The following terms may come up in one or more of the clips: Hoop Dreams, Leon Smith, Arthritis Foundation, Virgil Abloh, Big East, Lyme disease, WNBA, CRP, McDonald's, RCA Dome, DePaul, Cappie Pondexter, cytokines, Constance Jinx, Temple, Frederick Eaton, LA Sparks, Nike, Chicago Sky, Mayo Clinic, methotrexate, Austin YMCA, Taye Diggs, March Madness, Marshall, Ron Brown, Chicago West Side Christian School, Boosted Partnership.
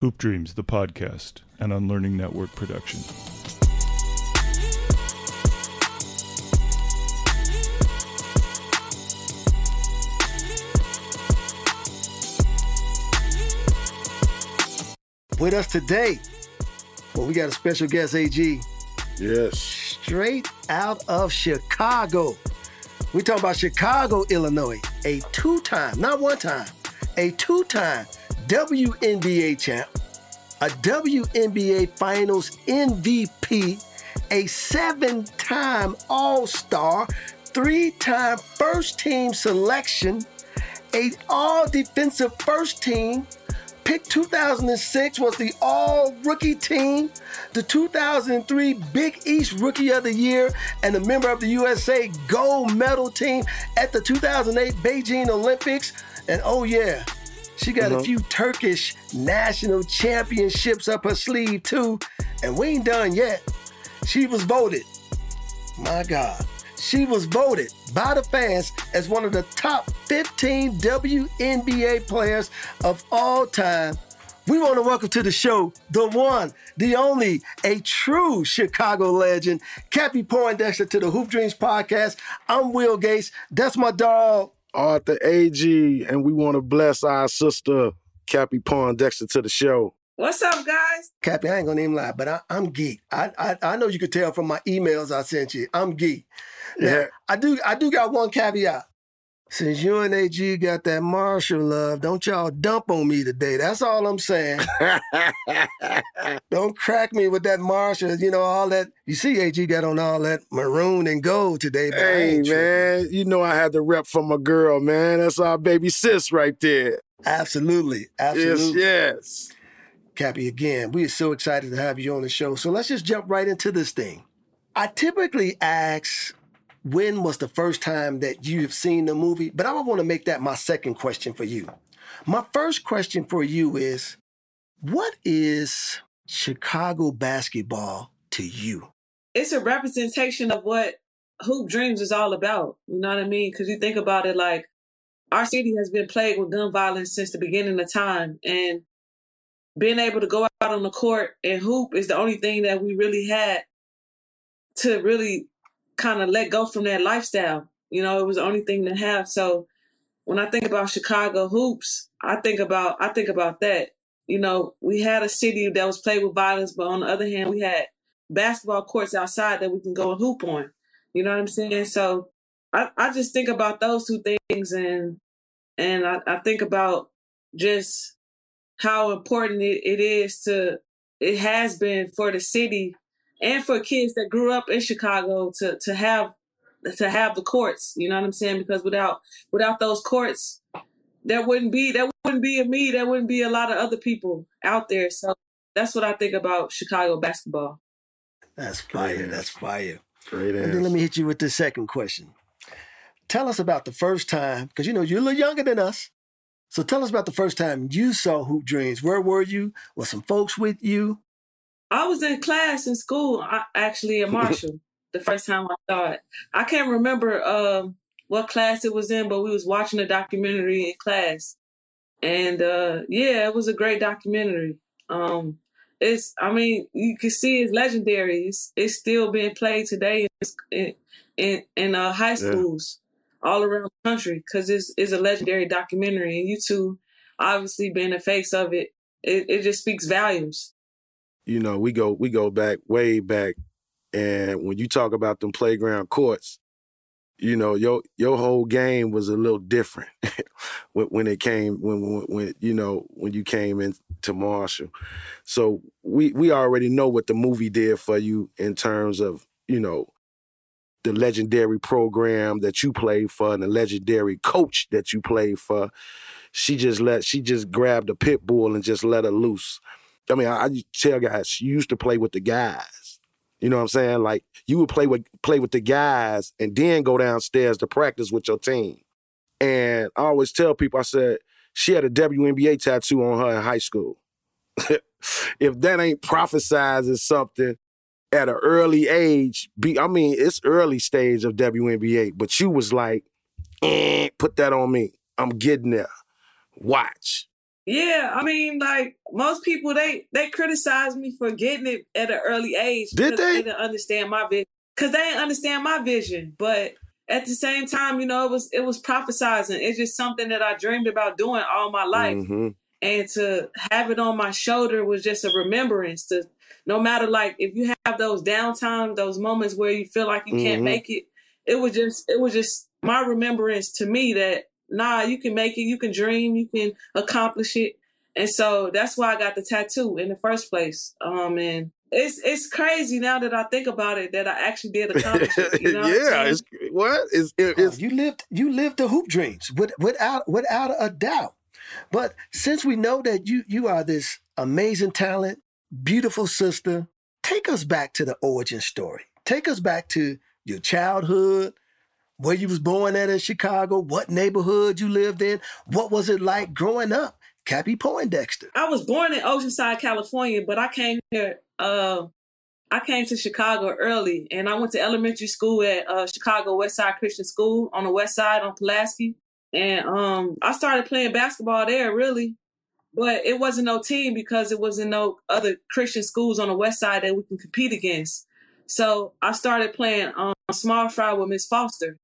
Hoop Dreams, the podcast, an Unlearning Network production. With us today, well, we got a special guest, Agee. Yes. Straight out of Chicago. We're talking about Chicago, Illinois, a two-time, not one time, a two-time WNBA champ, a WNBA Finals MVP, a 7-time All-Star, 3-time first-team selection, a all-defensive first team, picked 2006, was the all-rookie team, the 2003 Big East Rookie of the Year, and a member of the USA gold medal team at the 2008 Beijing Olympics. And oh yeah, she got a few Turkish national championships up her sleeve too, and we ain't done yet. She was voted, my God, she was voted by the fans as one of the top 15 WNBA players of all time. We want to welcome to the show the one, the only, a true Chicago legend, Cappie Pondexter to the Hoop Dreams podcast. I'm Will Gates. That's my dog, Arthur Agee, and we want to bless our sister, Cappie Pondexter, to the show. What's up, guys? Cappie, I ain't gonna even lie, but I'm geek. I know you could tell from my emails I sent you. I'm geek. Now, yeah. I do got one caveat. Since you and Agee got that Marshall love, don't y'all dump on me today. That's all I'm saying. Don't crack me with that Marshall, you know, all that. You see, Agee got on all that maroon and gold today. But hey, man, tripping. You know I had to rep for my girl, man. That's our baby sis right there. Absolutely. Absolutely. Yes, yes. Cappie, again, we are so excited to have you on the show. So let's just jump right into this thing. I typically ask, when was the first time that you have seen the movie? But I want to make that my second question for you. My first question for you is, what is Chicago basketball to you? It's a representation of what Hoop Dreams is all about. You know what I mean? Because you think about it, like, our city has been plagued with gun violence since the beginning of time. And being able to go out on the court and hoop is the only thing that we really had to really kind of let go from that lifestyle. You know, it was the only thing to have. So when I think about Chicago hoops, I think about that. You know, we had a city that was plagued with violence, but on the other hand, we had basketball courts outside that we can go and hoop on. You know what I'm saying? So I just think about those two things, and I think about just how important it is to, it has been for the city and for kids that grew up in Chicago to have the courts, you know what I'm saying? Because without those courts, there wouldn't be a me, there wouldn't be a lot of other people out there. So that's what I think about Chicago basketball. That's fire. That's fire. Great answer. And then let me hit you with the second question. Tell us about the first time, because you know you're a little younger than us. So tell us about the first time you saw Hoop Dreams. Where were you? Were some folks with you? I was in class in school, actually in Marshall, the first time I saw it. I can't remember what class it was in, but we was watching a documentary in class. And yeah, it was a great documentary. You can see it's legendary. It's still being played today in high schools all around the country, because it's a legendary documentary. And you two, obviously being the face of it, it just speaks volumes. You know, we go back, way back. And when you talk about them playground courts, you know, your whole game was a little different when you came into Marshall. So we already know what the movie did for you in terms of, you know, the legendary program that you played for and the legendary coach that you played for. She just grabbed a pit bull and just let her loose. I mean, I tell guys, you used to play with the guys. You know what I'm saying? Like, you would play with the guys and then go downstairs to practice with your team. And I always tell people, I said, she had a WNBA tattoo on her in high school. If that ain't prophesizing something at an early age, it's early stage of WNBA, but you was like, put that on me. I'm getting there. Watch. Yeah, I mean, like, most people, they criticized me for getting it at an early age. Did they? They didn't understand my vision. Because they didn't understand my vision. But at the same time, you know, it was prophesizing. It's just something that I dreamed about doing all my life. Mm-hmm. And to have it on my shoulder was just a remembrance. To no matter, like, if you have those downtime, those moments where you feel like you mm-hmm. can't make it, it was just my remembrance to me that, nah, you can make it, you can dream, you can accomplish it. And so that's why I got the tattoo in the first place. And it's crazy now that I think about it that I actually did accomplish it. You know what yeah, I'm it's what is you lived the hoop dreams without a doubt. But since we know that you are this amazing talent, beautiful sister, take us back to the origin story. Take us back to your childhood, where you was born at in Chicago, what neighborhood you lived in, what was it like growing up, Cappie Pondexter? I was born in Oceanside, California, but I came here. I came to Chicago early, and I went to elementary school at Chicago West Side Christian School on the west side on Pulaski. And I started playing basketball there, really. But it wasn't no team because it wasn't no other Christian schools on the west side that we can compete against. So I started playing small fry with Miss Foster.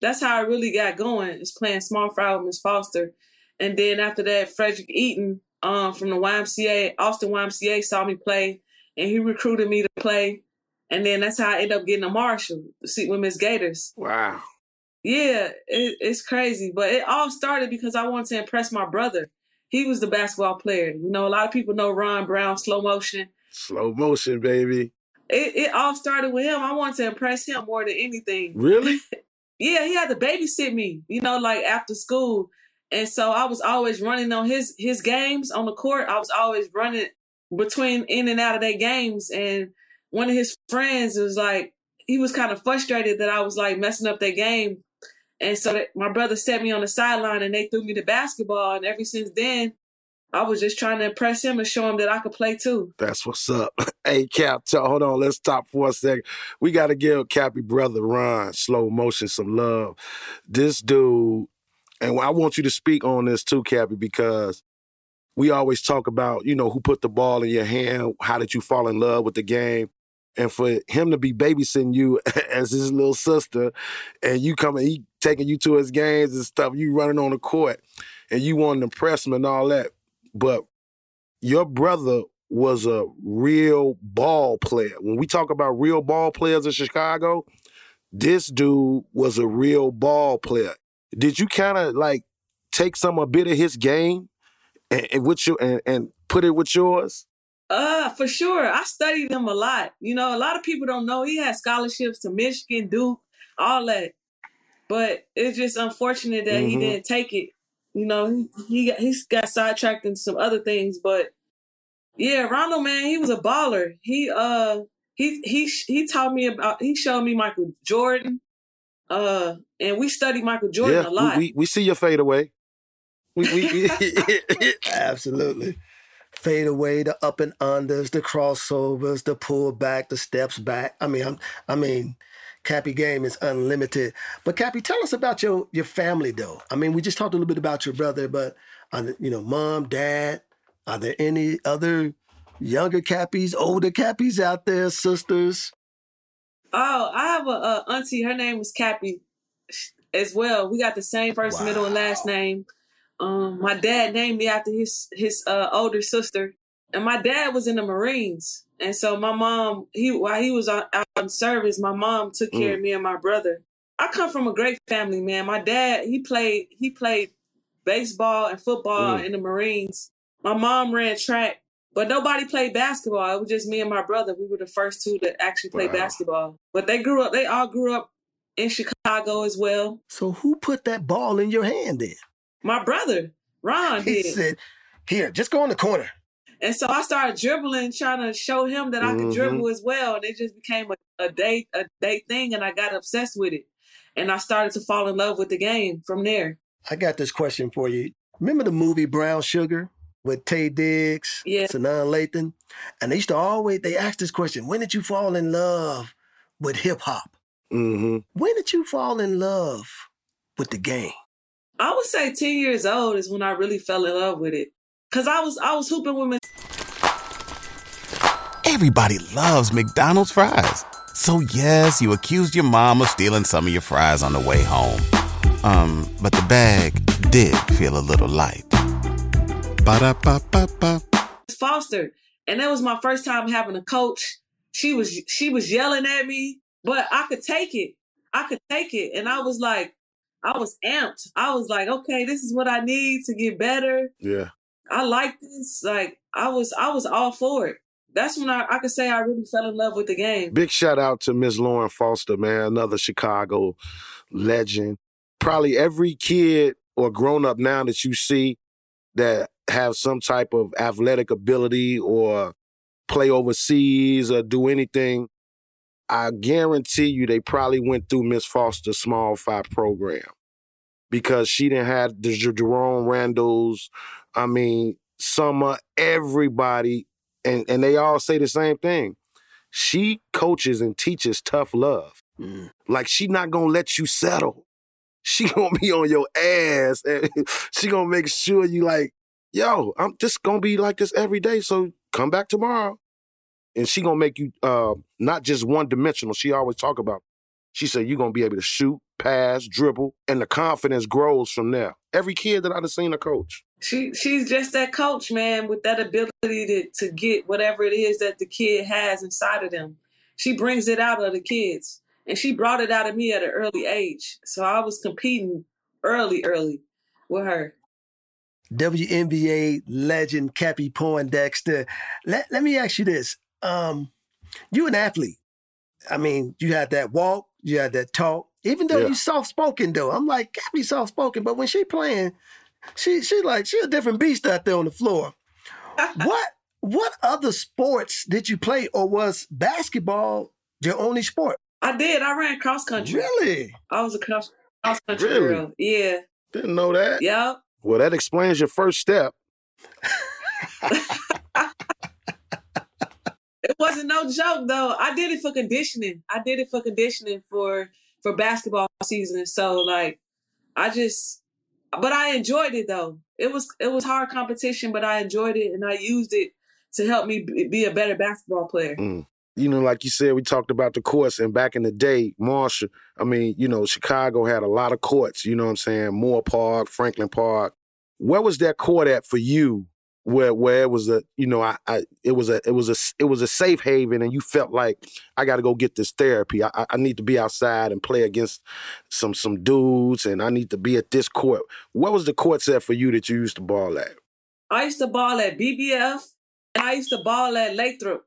That's how I really got going, is playing small fry with Miss Foster. And then after that, Frederick Eaton from the YMCA, Austin YMCA, saw me play, and he recruited me to play. And then that's how I ended up getting a Marshall seat with Miss Gators. Wow. Yeah, it's crazy. But it all started because I wanted to impress my brother. He was the basketball player. You know, a lot of people know Ron Brown, slow motion. Slow motion, baby. It all started with him. I wanted to impress him more than anything. Really? Yeah, he had to babysit me, you know, like after school. And so I was always running on his games on the court. I was always running between in and out of their games. And one of his friends was like, he was kind of frustrated that I was like messing up their game. And so my brother set me on the sideline and they threw me the basketball. And ever since then, I was just trying to impress him and show him that I could play too. That's what's up. Hey, Cap, hold on. Let's stop for a second. We got to give Cappie brother Ron Slow Motion some love. This dude, and I want you to speak on this too, Cappie, because we always talk about, you know, who put the ball in your hand, how did you fall in love with the game? And for him to be babysitting you as his little sister, and you coming, he taking you to his games and stuff, you running on the court, and you wanting to impress him and all that. But your brother was a real ball player. When we talk about real ball players in Chicago, this dude was a real ball player. Did you kind of like take some a bit of his game and with you and put it with yours? For sure. I studied him a lot. You know, a lot of people don't know he had scholarships to Michigan, Duke, all that. But it's just unfortunate that mm-hmm. he didn't take it. You know, he got sidetracked into some other things, but yeah, Rondo, man, he was a baller. He taught me about, he showed me Michael Jordan, and we studied Michael Jordan a lot. We see your fadeaway. Absolutely. Fadeaway, the up and unders, the crossovers, the pull back, the steps back. I mean, Cappie game is unlimited. But Cappie, tell us about your family, though. I mean, we just talked a little bit about your brother, but, you know, mom, dad, are there any other younger Cappies, older Cappies out there, sisters? Oh, I have a auntie. Her name was Cappie as well. We got the same first, middle, and last name. My dad named me after his older sister. And my dad was in the Marines. And so my mom, while he was out in service, my mom took care of me and my brother. I come from a great family, man. My dad, he played baseball and football in the Marines. My mom ran track, but nobody played basketball. It was just me and my brother. We were the first two to actually play basketball. But they all grew up in Chicago as well. So who put that ball in your hand then? My brother, Ron, did. He said, here, just go in the corner. And so I started dribbling, trying to show him that I could dribble as well. And it just became a day thing, and I got obsessed with it. And I started to fall in love with the game from there. I got this question for you. Remember the movie Brown Sugar with Taye Diggs, Sanaa Lathan? And they used to always, they asked this question, when did you fall in love with hip-hop? Mm-hmm. When did you fall in love with the game? I would say 10 years old is when I really fell in love with it. Cause I was hooping with my... Everybody loves McDonald's fries. So yes, you accused your mom of stealing some of your fries on the way home. But the bag did feel a little light. Ba-da-ba-ba-ba. Foster, and that was my first time having a coach. She was yelling at me, but I could take it. And I was amped. I was like, okay, this is what I need to get better. Yeah. I like this. Like I was all for it. That's when I could say I really fell in love with the game. Big shout out to Miss Lauren Foster, man, another Chicago legend. Probably every kid or grown up now that you see that have some type of athletic ability or play overseas or do anything, I guarantee you they probably went through Miss Foster's Small Five program because she didn't have the Jerome Randalls. I mean, Summer, everybody, and they all say the same thing. She coaches and teaches tough love. Mm. Like, she not going to let you settle. She going to be on your ass. And she going to make sure you like, yo, I'm just going to be like this every day, so come back tomorrow. And she going to make you not just one-dimensional. She always talk about it. She said, you're going to be able to shoot, pass, dribble, and the confidence grows from there. Every kid that I've seen a coach. She's just that coach, man, with that ability to get whatever it is that the kid has inside of them. She brings it out of the kids. And she brought it out of me at an early age. So I was competing early with her. WNBA legend Cappie Pondexter. Let me ask you this. You an athlete. I mean, you had that walk, you had that talk. Even though you soft-spoken, though. I'm like, Cappie soft-spoken. But when she playing, she a different beast out there on the floor. What other sports did you play, or was basketball your only sport? I did. I ran cross-country. Really? I was a cross-country really? Girl. Yeah. Didn't know that. Yeah. Well, that explains your first step. It wasn't no joke, though. I did it for conditioning. For basketball season. So, like, but I enjoyed it, though. It was hard competition, but I enjoyed it, and I used it to help me be a better basketball player. Mm. You know, like you said, we talked about the courts, and back in the day, Marshall, I mean, you know, Chicago had a lot of courts, you know what I'm saying? Moore Park, Franklin Park. Where was that court at for you where it was a safe haven, and you felt like, I got to go get this therapy. I need to be outside and play against some dudes, and I need to be at this court. What was the court set for you that you used to ball at? I used to ball at BBF, and I used to ball at Lathrop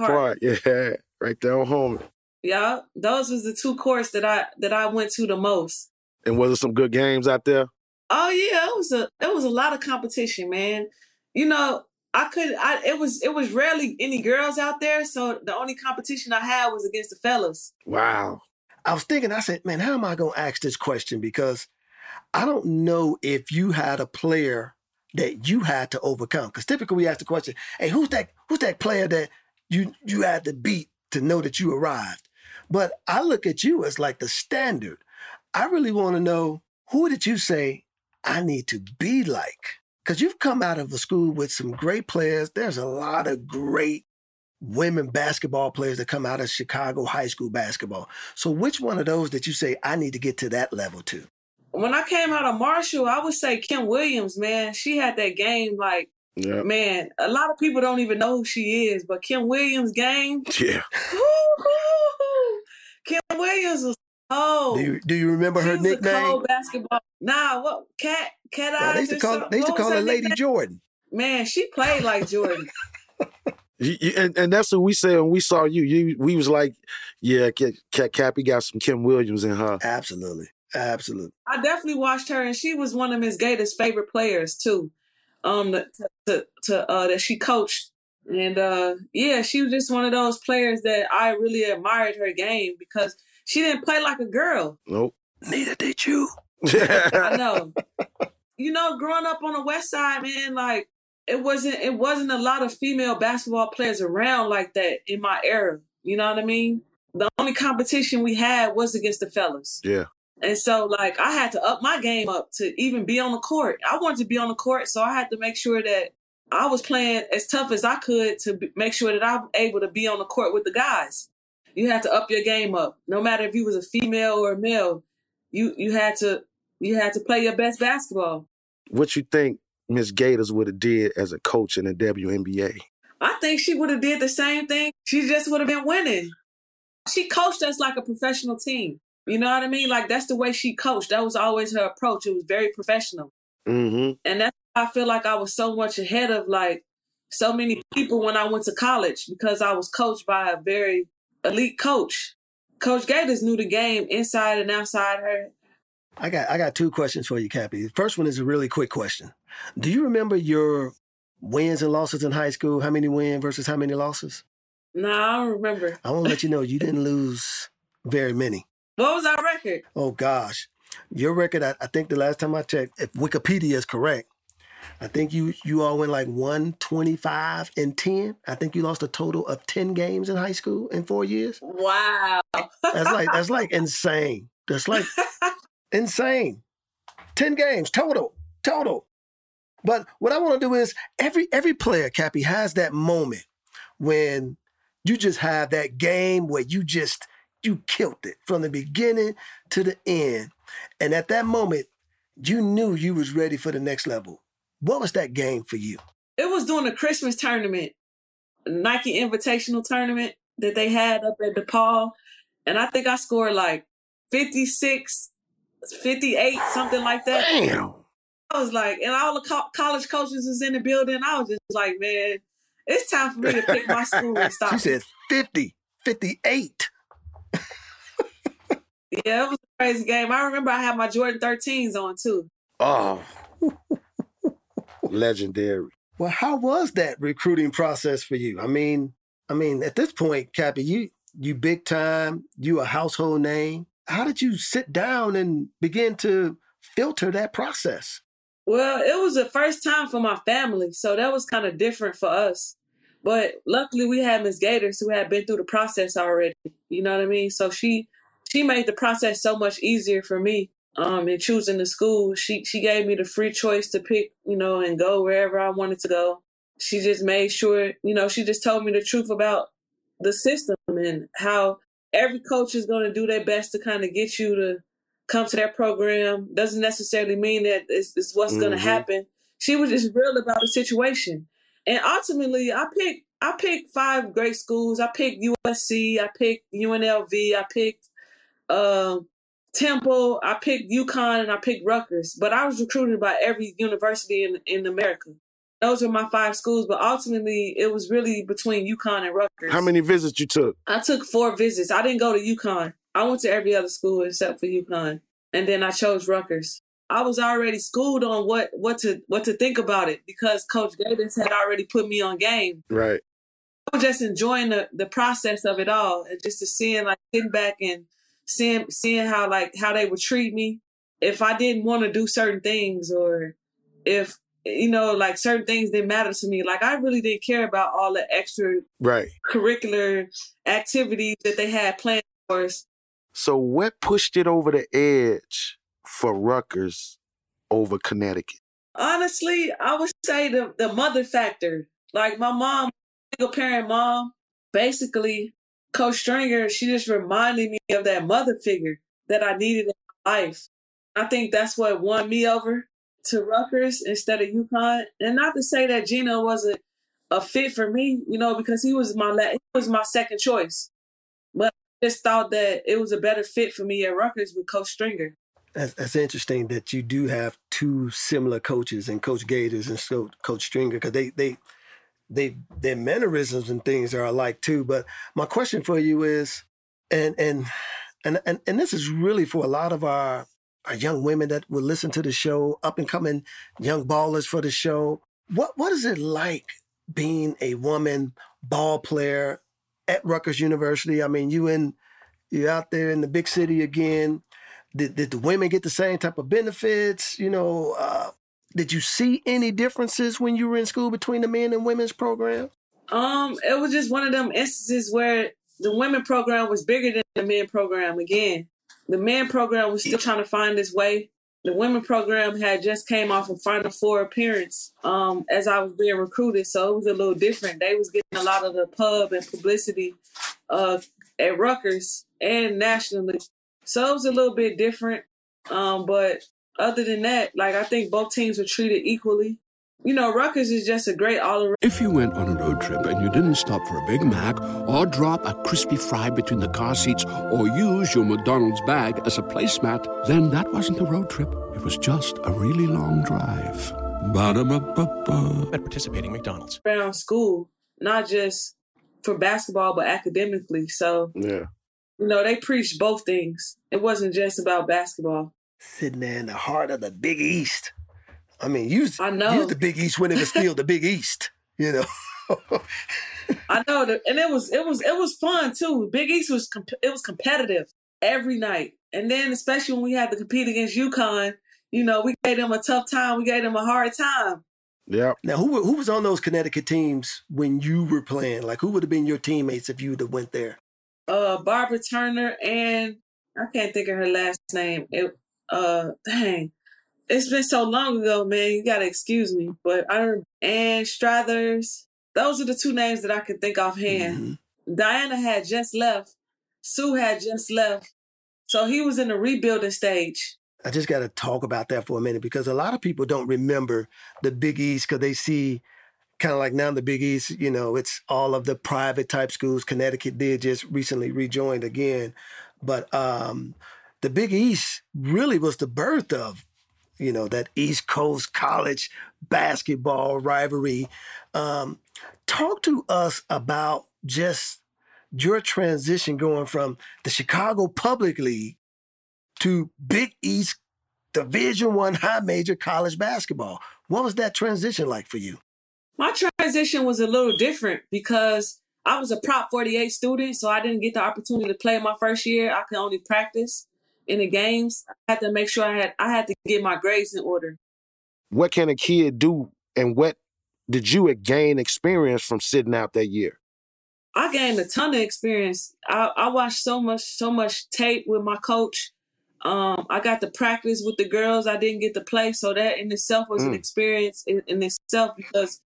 Park. Yeah, right there on home. Yeah, those was the two courts that I went to the most. And was there some good games out there? Oh yeah, it was a lot of competition, man. You know, it was rarely any girls out there, so the only competition I had was against the fellas. Wow. I was thinking, I said, man, how am I gonna ask this question? Because I don't know if you had a player that you had to overcome. Because typically we ask the question, hey, who's that player that you had to beat to know that you arrived? But I look at you as like the standard. I really want to know, who did you say, I need to be like? Because you've come out of a school with some great players. There's a lot of great women basketball players that come out of Chicago high school basketball. So which one of those did you say, I need to get to that level too? When I came out of Marshall, I would say Kim Williams, man. She had that game like, yeah. Man, a lot of people don't even know who she is, but Kim Williams' game. Yeah. Woo-hoo! Kim Williams was cold. Do you remember her nickname? A cold basketball. Nah, what? Cat eyes. They used to call her Lady Jordan. Man, she played like Jordan. And that's what we said when we saw you. We was like, yeah, Cappie got some Kim Williams in her. Absolutely. I definitely watched her, and she was one of Ms. Gator's favorite players too, that she coached. And yeah, she was just one of those players that I really admired her game because she didn't play like a girl. Nope. Neither did you. I know. You know, growing up on the West Side, man, like it wasn't a lot of female basketball players around like that in my era. You know what I mean? The only competition we had was against the fellas. Yeah. And so, like, I had to up my game up to even be on the court. I wanted to be on the court, so I had to make sure that I was playing as tough as I could to make sure that I'm able to be on the court with the guys. You had to up your game up. No matter if you was a female or a male, you had to play your best basketball. What you think Ms. Gators would have did as a coach in the WNBA? I think she would have did the same thing. She just would have been winning. She coached us like a professional team. You know what I mean? Like, that's the way she coached. That was always her approach. It was very professional. Mm-hmm. And that's why I feel like I was so much ahead of, like, so many people when I went to college, because I was coached by a very elite coach. Coach Gators knew the game inside and outside her. I got two questions for you, Cappie. The first one is a really quick question. Do you remember your wins and losses in high school? How many wins versus how many losses? No, I don't remember. I want to let you know you didn't lose very many. What was our record? Oh, gosh. Your record, I think the last time I checked, if Wikipedia is correct, I think you all went like 125-10. I think you lost a total of 10 games in high school in 4 years. Wow. That's like insane. That's like insane. 10 games total. But what I want to do is every player, Cappie, has that moment when you just have that game where you killed it from the beginning to the end. And at that moment, you knew you was ready for the next level. What was that game for you? It was during the Christmas tournament, Nike Invitational Tournament that they had up at DePaul. And I think I scored like 56, 58, something like that. Damn. I was like, and all the college coaches was in the building. I was just like, man, it's time for me to pick my school and stop. She said 50, 58. Yeah, it was a crazy game. I remember I had my Jordan 13s on, too. Oh, legendary. Well, how was that recruiting process for you? I mean, at this point, Cappie, you big time, you a household name. How did you sit down and begin to filter that process? Well, it was the first time for my family, so that was kind of different for us. But luckily, we had Ms. Gators, who had been through the process already. You know what I mean? So she made the process so much easier for me in choosing the school. She gave me the free choice to pick, you know, and go wherever I wanted to go. She just made sure, you know, she just told me the truth about the system and how every coach is going to do their best to kind of get you to come to their program. Doesn't necessarily mean that it's what's going to happen. She was just real about the situation. And ultimately, I picked five great schools. I picked USC. I picked UNLV. I picked Temple, I picked UConn, and I picked Rutgers. But I was recruited by every university in America. Those were my five schools, but ultimately it was really between UConn and Rutgers. How many visits you took? I took 4 visits. I didn't go to UConn. I went to every other school except for UConn. And then I chose Rutgers. I was already schooled on what to think about it because Coach Gators had already put me on game. Right. I was just enjoying the process of it all and just to seeing, like, sitting back and seeing how, like, how they would treat me if I didn't want to do certain things, or if, you know, like, certain things didn't matter to me. Like, I really didn't care about all the extra curricular activities that they had planned for us. So what pushed it over the edge for Rutgers over Connecticut? Honestly, I would say the mother factor. Like, my mom, single-parent mom, basically, Coach Stringer, she just reminded me of that mother figure that I needed in my life. I think that's what won me over to Rutgers instead of UConn. And not to say that Gino wasn't a fit for me, you know, because he was my second choice. But I just thought that it was a better fit for me at Rutgers with Coach Stringer. That's interesting that you do have two similar coaches, and Coach Gators and Coach Stringer, because their mannerisms and things are alike too. But my question for you is, and this is really for a lot of our young women that will listen to the show, up and coming young ballers for the show. What is it like being a woman ball player at Rutgers University? I mean, you're out there in the big city again. Did the women get the same type of benefits? You know, did you see any differences when you were in school between the men and women's programs? It was just one of them instances where the women program was bigger than the men program again. The men program was still trying to find its way. The women program had just came off a Final Four appearance as I was being recruited, so it was a little different. They was getting a lot of the pub and publicity at Rutgers and nationally. So it was a little bit different. But other than that, like, I think both teams were treated equally. You know, Rutgers is just a great all-around. If you went on a road trip and you didn't stop for a Big Mac or drop a crispy fry between the car seats or use your McDonald's bag as a placemat, then that wasn't a road trip. It was just a really long drive. Ba-da-ba-ba-ba. At participating McDonald's. Around school, not just for basketball, but academically. So, yeah, you know, they preached both things. It wasn't just about basketball. Sitting there in the heart of the Big East. I mean, you the Big East when it was still the Big East, you know. I know, and it was fun too. Big East was competitive every night, and then especially when we had to compete against UConn, you know, we gave them a tough time. We gave them a hard time. Yeah. Now, who was on those Connecticut teams when you were playing? Like, who would have been your teammates if you'd have went there? Barbara Turner and I can't think of her last name. It's been so long ago, man. You got to excuse me. But I remember. And Strathers. Those are the two names that I can think offhand. Mm-hmm. Diana had just left. Sue had just left. So he was in the rebuilding stage. I just got to talk about that for a minute because a lot of people don't remember the Big East because they see kind of like now the Big East, you know, it's all of the private type schools. Connecticut did just recently rejoined again. But the Big East really was the birth of, you know, that East Coast college basketball rivalry. Talk to us about just your transition going from the Chicago Public League to Big East Division I high major college basketball. What was that transition like for you? My transition was a little different because I was a Prop 48 student, so I didn't get the opportunity to play my first year. I could only practice. In the games, I had to make sure I had to get my grades in order. What can a kid do, and what did you gain experience from sitting out that year? I gained a ton of experience. I watched so much tape with my coach. I got to practice with the girls. I didn't get to play, so that in itself was an experience in itself because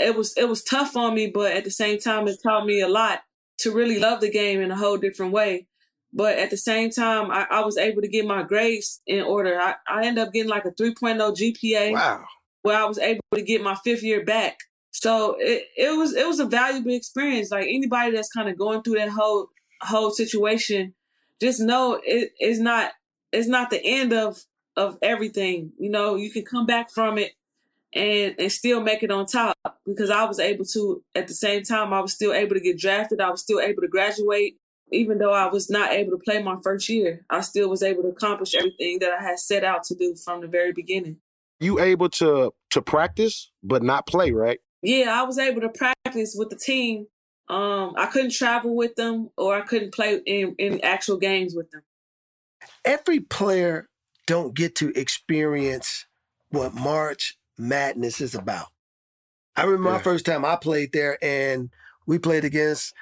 it was tough on me, but at the same time, it taught me a lot to really love the game in a whole different way. But at the same time, I was able to get my grades in order. I ended up getting like a 3.0 GPA. Wow. Where I was able to get my fifth year back. So it was a valuable experience. Like anybody that's kind of going through that whole situation, just know it's not the end of everything. You know, you can come back from it and still make it on top because I was able to, at the same time, I was still able to get drafted. I was still able to graduate. Even though I was not able to play my first year, I still was able to accomplish everything that I had set out to do from the very beginning. You able to practice but not play, right? Yeah, I was able to practice with the team. I couldn't travel with them or I couldn't play in actual games with them. Every player don't get to experience what March Madness is about. I remember my first time I played there and we played against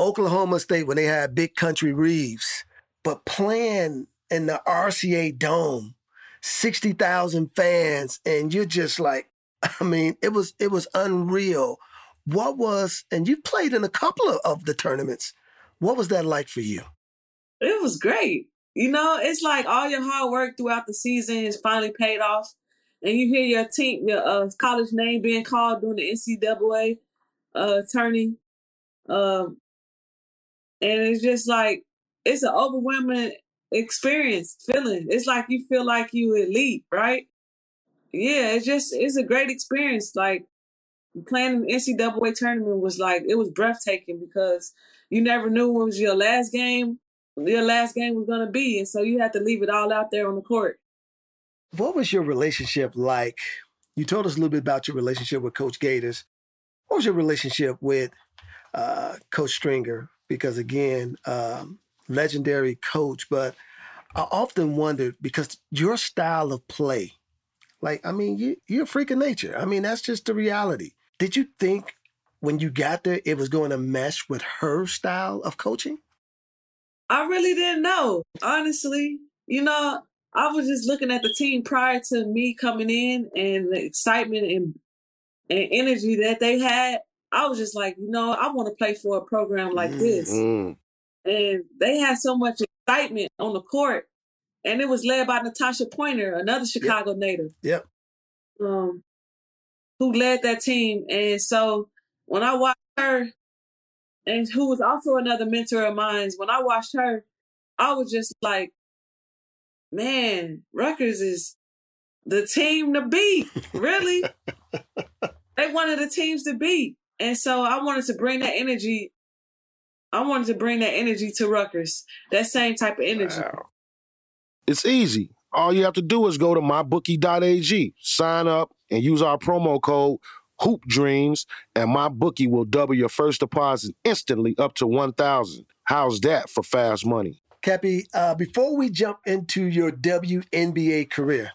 Oklahoma State when they had Big Country Reeves, but playing in the RCA Dome, 60,000 fans, and you're just like, I mean, it was unreal. And you played in a couple of the tournaments. What was that like for you? It was great. You know, it's like all your hard work throughout the season is finally paid off, and you hear your team, your college name being called during the NCAA tourney. And it's just like, it's an overwhelming experience, feeling. It's like you feel like you elite, right? Yeah, it's a great experience. Like, playing the NCAA tournament it was breathtaking because you never knew when was your last game was going to be. And so you had to leave it all out there on the court. What was your relationship like? You told us a little bit about your relationship with Coach Gators. What was your relationship with Coach Stringer? Because again, legendary coach, but I often wondered because your style of play, like, I mean, you're a freak of nature. I mean, that's just the reality. Did you think when you got there, it was going to mesh with her style of coaching? I really didn't know, honestly. You know, I was just looking at the team prior to me coming in and the excitement and energy that they had. I was just like, you know, I want to play for a program like this. Mm-hmm. And they had so much excitement on the court. And it was led by Natasha Pointer, another Chicago native. Yep. Who led that team. And so when I watched her, and who was also another mentor of mine, when I watched her, I was just like, man, Rutgers is the team to beat, really. They wanted the teams to beat. And so I wanted to bring that energy. I wanted to bring that energy to Rutgers, that same type of energy. Wow. It's easy. All you have to do is go to mybookie.ag, sign up, and use our promo code HoopDreams, and MyBookie will double your first deposit instantly up to $1,000. How's that for fast money? Cappie, before we jump into your WNBA career,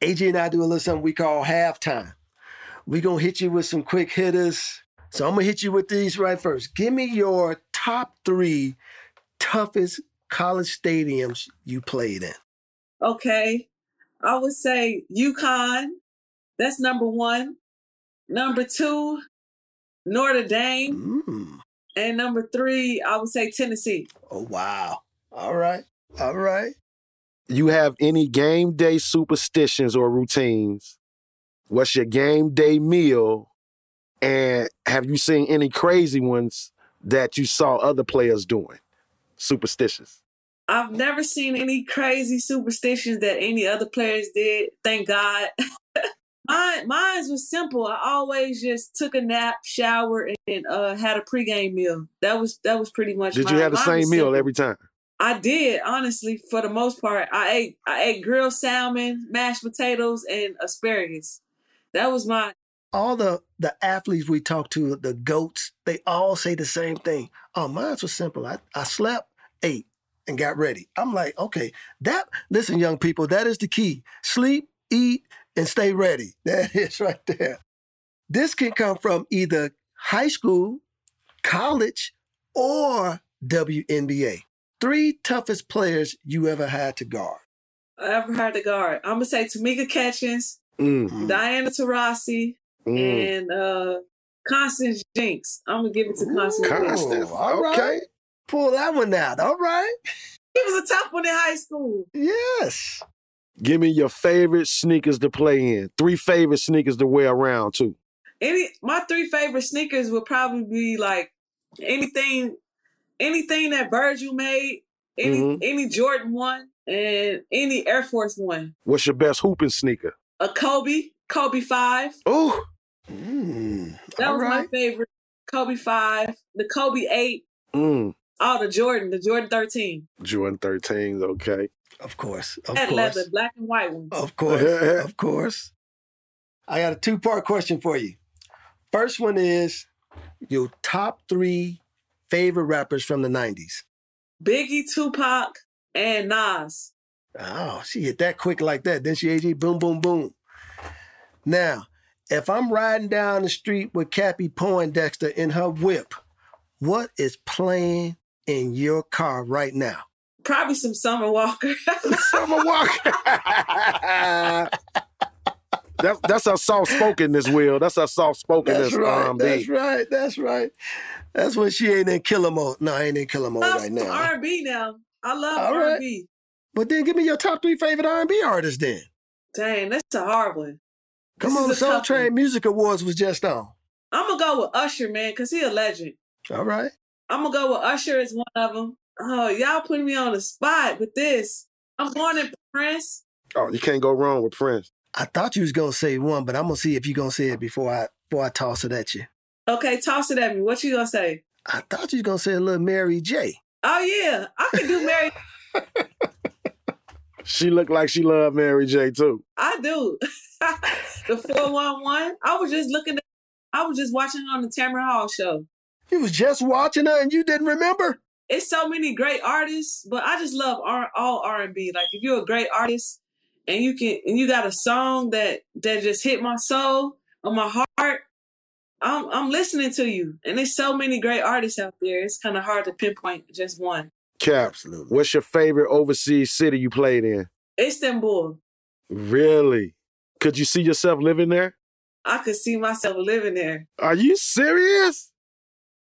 Agee and I do a little something we call halftime. We're going to hit you with some quick hitters. So I'm going to hit you with these right first. Give me your top three toughest college stadiums you played in. Okay. I would say UConn. That's number one. Number two, Notre Dame. And number three, I would say Tennessee. Oh, wow. All right. All right. You have any game day superstitions or routines? What's your game day meal? And have you seen any crazy ones that you saw other players doing? Superstitions. I've never seen any crazy superstitions that any other players did. Thank God. Mine was simple. I always just took a nap, showered, and had a pregame meal. That was pretty much. Did you have the same meal every time? I did, honestly, for the most part. I ate grilled salmon, mashed potatoes, and asparagus. That was mine. All the athletes we talk to, the GOATs, they all say the same thing. Oh, mine was simple. I slept, ate, and got ready. I'm like, okay, listen, young people, that is the key. Sleep, eat, and stay ready. That is right there. This can come from either high school, college, or WNBA. Three toughest players you ever had to guard. I'm going to say Tamika Catchings, Diana Taurasi, and Constance Jinx. I'm going to give it to Constance Jinx. All right. Okay. Pull that one out. All right. He was a tough one in high school. Yes. Give me your favorite sneakers to play in. Three favorite sneakers to wear around, too. My three favorite sneakers would probably be like anything that Virgil made, any Jordan one, and any Air Force one. What's your best hooping sneaker? A Kobe 5. Ooh. That was my favorite. Kobe 5, the Kobe 8. Oh, the Jordan 13. Jordan 13, okay. Of course. Of course. Leather, black and white ones. Of course. Of course. I got a two-part question for you. First one is your top three favorite rappers from the 90s. Biggie, Tupac, and Nas. Oh, she hit that quick like that, didn't she, Agee? Boom, boom, boom. Now, if I'm riding down the street with Cappie Pondexter in her whip, what is playing in your car right now? Probably some Summer Walker. Summer Walker. That's our soft-spokenness, Will. That's our soft-spokenness. That's right. That's when she ain't in killer mode. No, I ain't in killer mode right now. R&B now. I love all R&B. Right. But then give me your top three favorite R&B artists then. Dang, that's a hard one. Come on, the Soul Train Music Awards was just on. I'm going to go with Usher, man, because he a legend. All right. I'm going to go with Usher as one of them. Oh, y'all putting me on the spot with this. I'm going to Prince. Oh, you can't go wrong with Prince. I thought you was going to say one, but I'm going to see if you're going to say it before I toss it at you. Okay, toss it at me. What you going to say? I thought you was going to say a little Mary J. Oh, yeah. I can do Mary. She looked like she loved Mary J, too. I do. The 411. I was just watching her on the Tamara Hall show. You was just watching her and you didn't remember? It's so many great artists, but I just love all R&B. Like, if you're a great artist and you got a song that just hit my soul or my heart, I'm listening to you. And there's so many great artists out there. It's kind of hard to pinpoint just one. Caps. What's your favorite overseas city you played in? Istanbul. Really? Could you see yourself living there? I could see myself living there. Are you serious?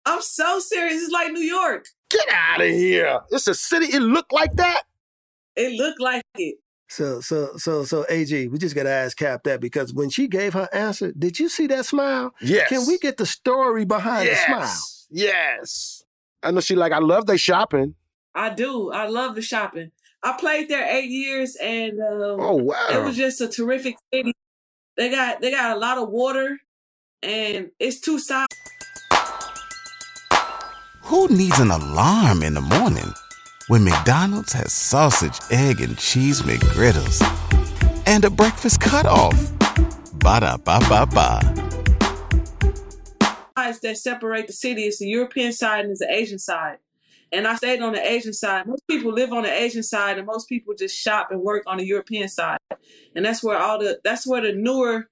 I'm so serious. It's like New York. Get out of here. It's a city. It looked like that? It looked like it. So, AG, we just got to ask Cap that, because when she gave her answer, did you see that smile? Yes. Can we get the story behind the smile? Yes. I know she like, I love their shopping. I do. I love the shopping. I played there 8 years, and oh, wow. It was just a terrific city. They got a lot of water, and it's two sides. Who needs an alarm in the morning when McDonald's has sausage, egg, and cheese McGriddles and a breakfast cutoff? Ba-da-ba-ba-ba. That separate the city. It's the European side and it's the Asian side. And I stayed on the Asian side. Most people live on the Asian side, and most people just shop and work on the European side. And that's where the newer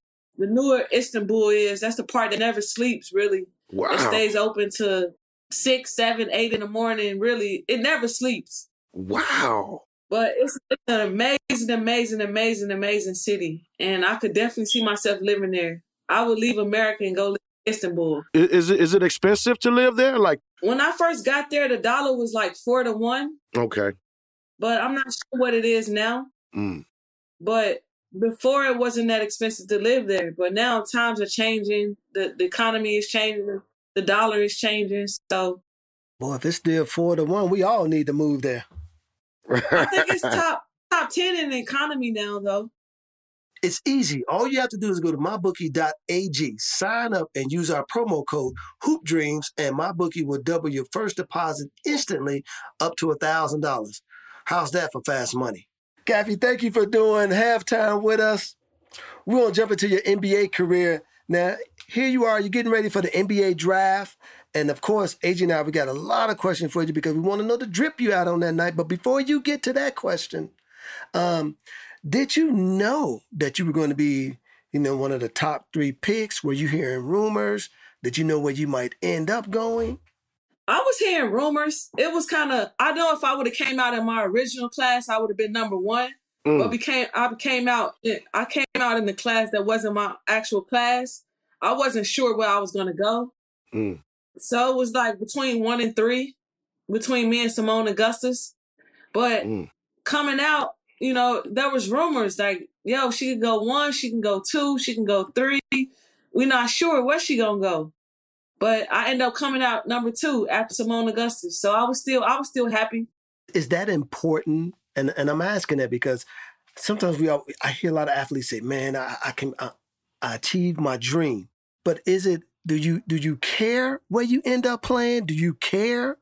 Istanbul is. That's the part that never sleeps, really. Wow. It stays open to 6, 7, 8 in the morning. Really, it never sleeps. Wow. But it's an amazing city. And I could definitely see myself living there. I would leave America and go live in Istanbul. Is it expensive to live there? Like, when I first got there, the dollar was like 4 to 1. Okay. But I'm not sure what it is now. Mm. But before, it wasn't that expensive to live there. But now times are changing. The economy is changing. The dollar is changing. So, boy, if it's still 4 to 1, we all need to move there. I think it's top 10 in the economy now, though. It's easy. All you have to do is go to MyBookie.ag, sign up, and use our promo code HoopDreams, and MyBookie will double your first deposit instantly up to $1,000. How's that for fast money? Cappie, thank you for doing halftime with us. We're going to jump into your NBA career. Now, here you are. You're getting ready for the NBA draft. And, of course, AG and I, we got a lot of questions for you because we want to know the drip you had on that night. But before you get to that question, did you know that you were going to be, one of the top 3 picks? Were you hearing rumors? Did you know where you might end up going? I was hearing rumors. It was kind of, I know if I would have came out in my original class, I would have been number one. Mm. But I came out in the class that wasn't my actual class. I wasn't sure where I was going to go. Mm. So it was like between 1 and 3, between me and Simone Augustus. But coming out, there was rumors like, yo, she can go 1, she can go 2, she can go 3. We're not sure where she gonna go. But I ended up coming out number 2 after Simone Augustus. So I was still happy. Is that important? And I'm asking that because sometimes I hear a lot of athletes say, man, I achieved my dream. But is it, do you care where you end up playing? Do you care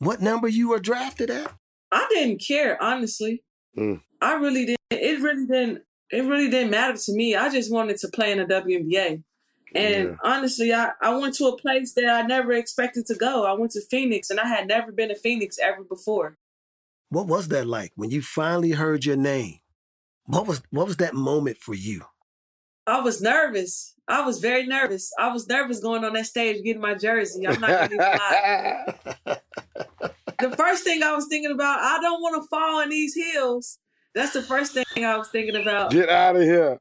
what number you were drafted at? I didn't care, honestly. Mm. I really didn't. It really didn't matter to me. I just wanted to play in the WNBA. And honestly, I went to a place that I never expected to go. I went to Phoenix, and I had never been to Phoenix ever before. What was that like when you finally heard your name? What was that moment for you? I was nervous. I was very nervous. I was nervous going on that stage getting my jersey. I'm not going to lie. The first thing I was thinking about, I don't want to fall in these hills. That's the first thing I was thinking about. Get out of here.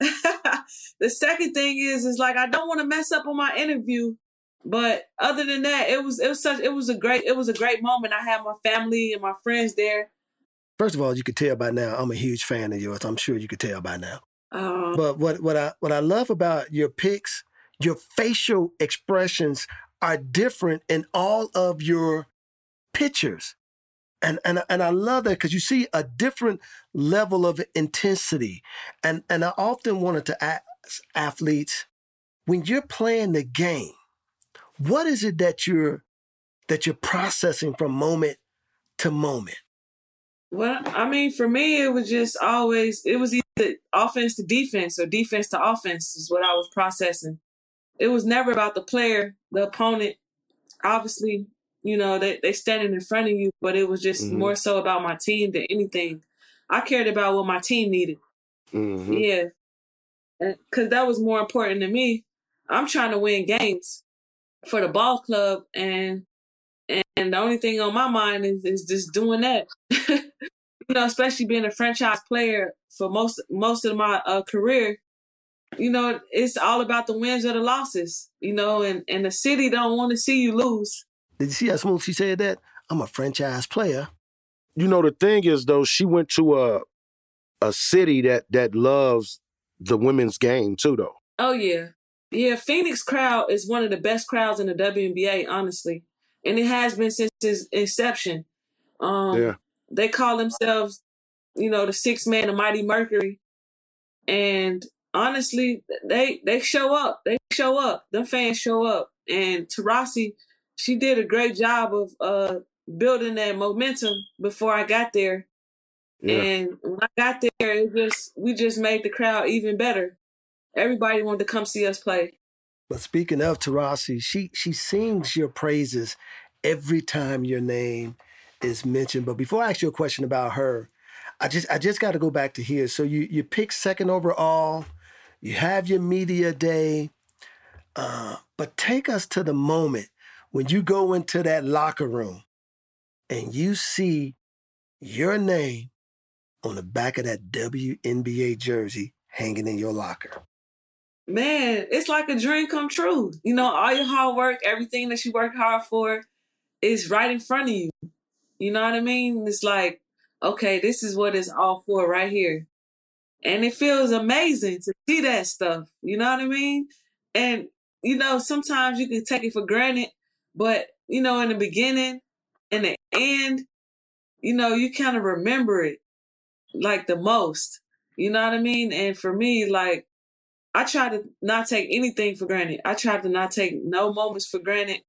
The second thing is like, I don't want to mess up on my interview. But other than that, it was a great moment. I had my family and my friends there. First of all, you could tell by now, I'm a huge fan of yours. I'm sure you could tell by now. But what I love about your picks, your facial expressions are different in all of your pictures. And I love that because you see a different level of intensity. And I often wanted to ask athletes, when you're playing the game, what is it that you're processing from moment to moment? Well, I mean, for me, it was just always, it was either offense to defense or defense to offense is what I was processing. It was never about the player, the opponent, obviously. They standing in front of you, but it was just more so about my team than anything. I cared about what my team needed. Mm-hmm. Yeah. Because that was more important to me. I'm trying to win games for the ball club, and And the only thing on my mind is just doing that. You know, especially being a franchise player for most of my career, you know, it's all about the wins or the losses, you know, and the city don't want to see you lose. Did you see how smooth she said that? I'm a franchise player. You know, the thing is, though, she went to a city that loves the women's game, too, though. Oh, yeah. Yeah, Phoenix crowd is one of the best crowds in the WNBA, honestly. And it has been since its inception. Yeah. They call themselves, you know, the sixth man, the mighty Mercury. And honestly, they show up. They show up. Them fans show up. And Taurasi, she did a great job of building that momentum before I got there. Yeah. And when I got there, we just made the crowd even better. Everybody wanted to come see us play. But speaking of Taurasi, she sings your praises every time your name is mentioned. But before I ask you a question about her, I just got to go back to here. So you picked second overall, you have your media day, but take us to the moment when you go into that locker room and you see your name on the back of that WNBA jersey hanging in your locker. Man, it's like a dream come true. You know, all your hard work, everything that you worked hard for is right in front of you. You know what I mean? It's like, okay, this is what it's all for right here. And it feels amazing to see that stuff. You know what I mean? And, you know, sometimes you can take it for granted, but, you know, in the beginning and the end, you know, you kind of remember it like the most. You know what I mean? And for me, like, I try to not take anything for granted. I try to not take no moments for granted.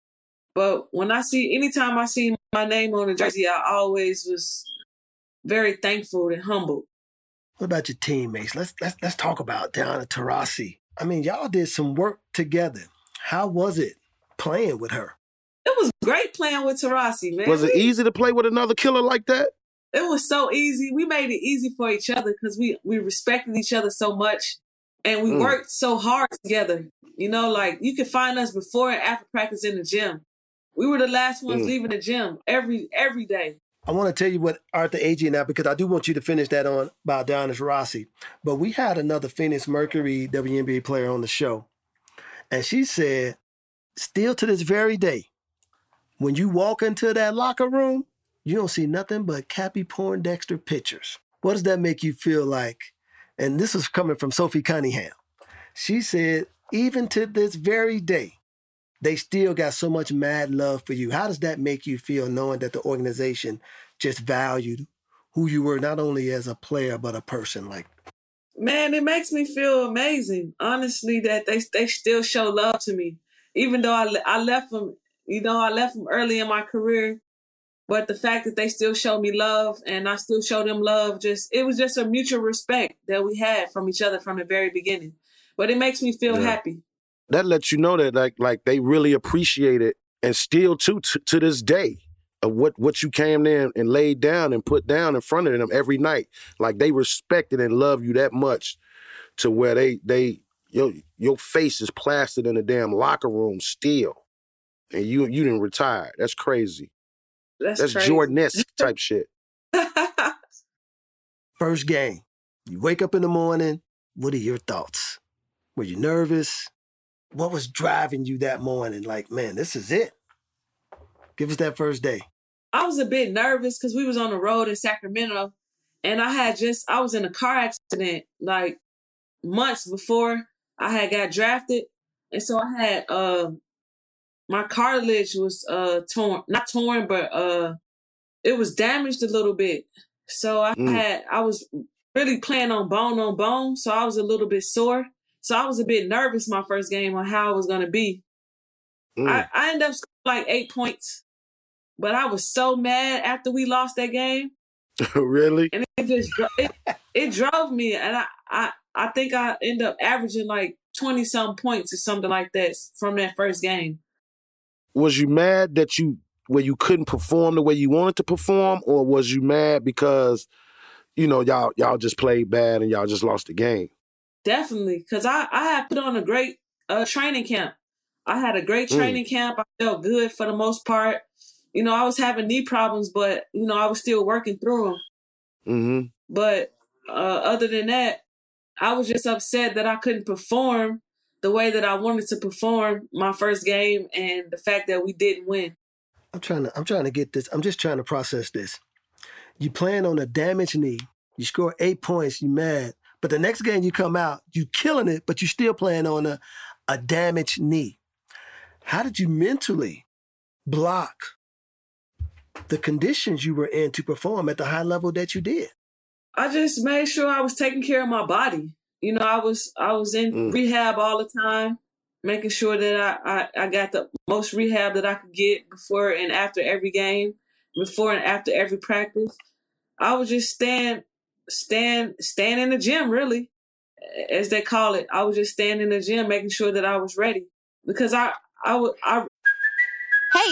But anytime I see my name on a jersey, I always was very thankful and humbled. What about your teammates? Let's talk about Diana Taurasi. I mean, y'all did some work together. How was it playing with her? It was great playing with Taurasi, man. Was it easy to play with another killer like that? It was so easy. We made it easy for each other because we respected each other so much. And we worked so hard together. You know, like, you could find us before and after practice in the gym. We were the last ones leaving the gym every day. I want to tell you what Arthur Agee now, because I do want you to finish that on by Diana Taurasi. But we had another Phoenix Mercury WNBA player on the show. And she said, still to this very day, when you walk into that locker room, you don't see nothing but Cappie Pondexter pictures. What does that make you feel like? And this was coming from Sophie Cunningham. She said, even to this very day, they still got so much mad love for you. How does that make you feel, knowing that the organization just valued who you were, not only as a player, but a person? Like, man, it makes me feel amazing, honestly, that they still show love to me. Even though I left them, you know, I left them early in my career. But the fact that they still show me love and I still show them love, it was just a mutual respect that we had from each other from the very beginning. But it makes me feel happy. That lets you know that like they really appreciate it, and still to this day of what you came there and laid down and put down in front of them every night. Like, they respected and love you that much to where they your face is plastered in the damn locker room still. And you didn't retire. That's crazy. That's Jordan-esque type shit. First game. You wake up in the morning. What are your thoughts? Were you nervous? What was driving you that morning? Like, man, this is it. Give us that first day. I was a bit nervous because we was on the road in Sacramento, and I was in a car accident like months before I had got drafted. And so I had my cartilage was torn, but it was damaged a little bit. So I was really playing on bone, so I was a little bit sore. So I was a bit nervous my first game on how it was going to be. I ended up scoring like 8 points, but I was so mad after we lost that game. Really? And it drove me, and I think I ended up averaging like 20-some points or something like that from that first game. Was you mad that you couldn't perform the way you wanted to perform, or was you mad because, you know, y'all just played bad and y'all just lost the game? Definitely, because I had put on a great training camp. I had a great training camp. I felt good for the most part. you know, I was having knee problems, but, you know, I was still working through them. Mm-hmm. But other than that, I was just upset that I couldn't perform the way that I wanted to perform my first game, and the fact that we didn't win. I'm trying to get this. I'm just trying to process this. You playing on a damaged knee. You score 8 points. You mad. But the next game you come out, you killing it, but you still playing on a damaged knee. How did you mentally block the conditions you were in to perform at the high level that you did? I just made sure I was taking care of my body. You know, I was in rehab all the time, making sure that I got the most rehab that I could get before and after every game, before and after every practice. I was just stand in the gym, really, as they call it. I was just standing in the gym, making sure that I was ready, because I would. Hey,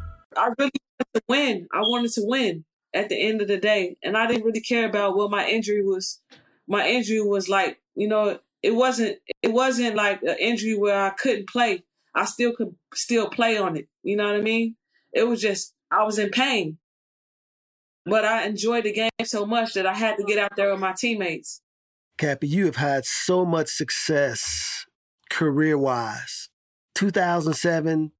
I really wanted to win. I wanted to win at the end of the day. And I didn't really care about what my injury was. My injury was like, you know, it wasn't like an injury where I couldn't play. I still could play on it. You know what I mean? It was just, I was in pain. But I enjoyed the game so much that I had to get out there with my teammates. Cappie, you have had so much success career-wise. 2007,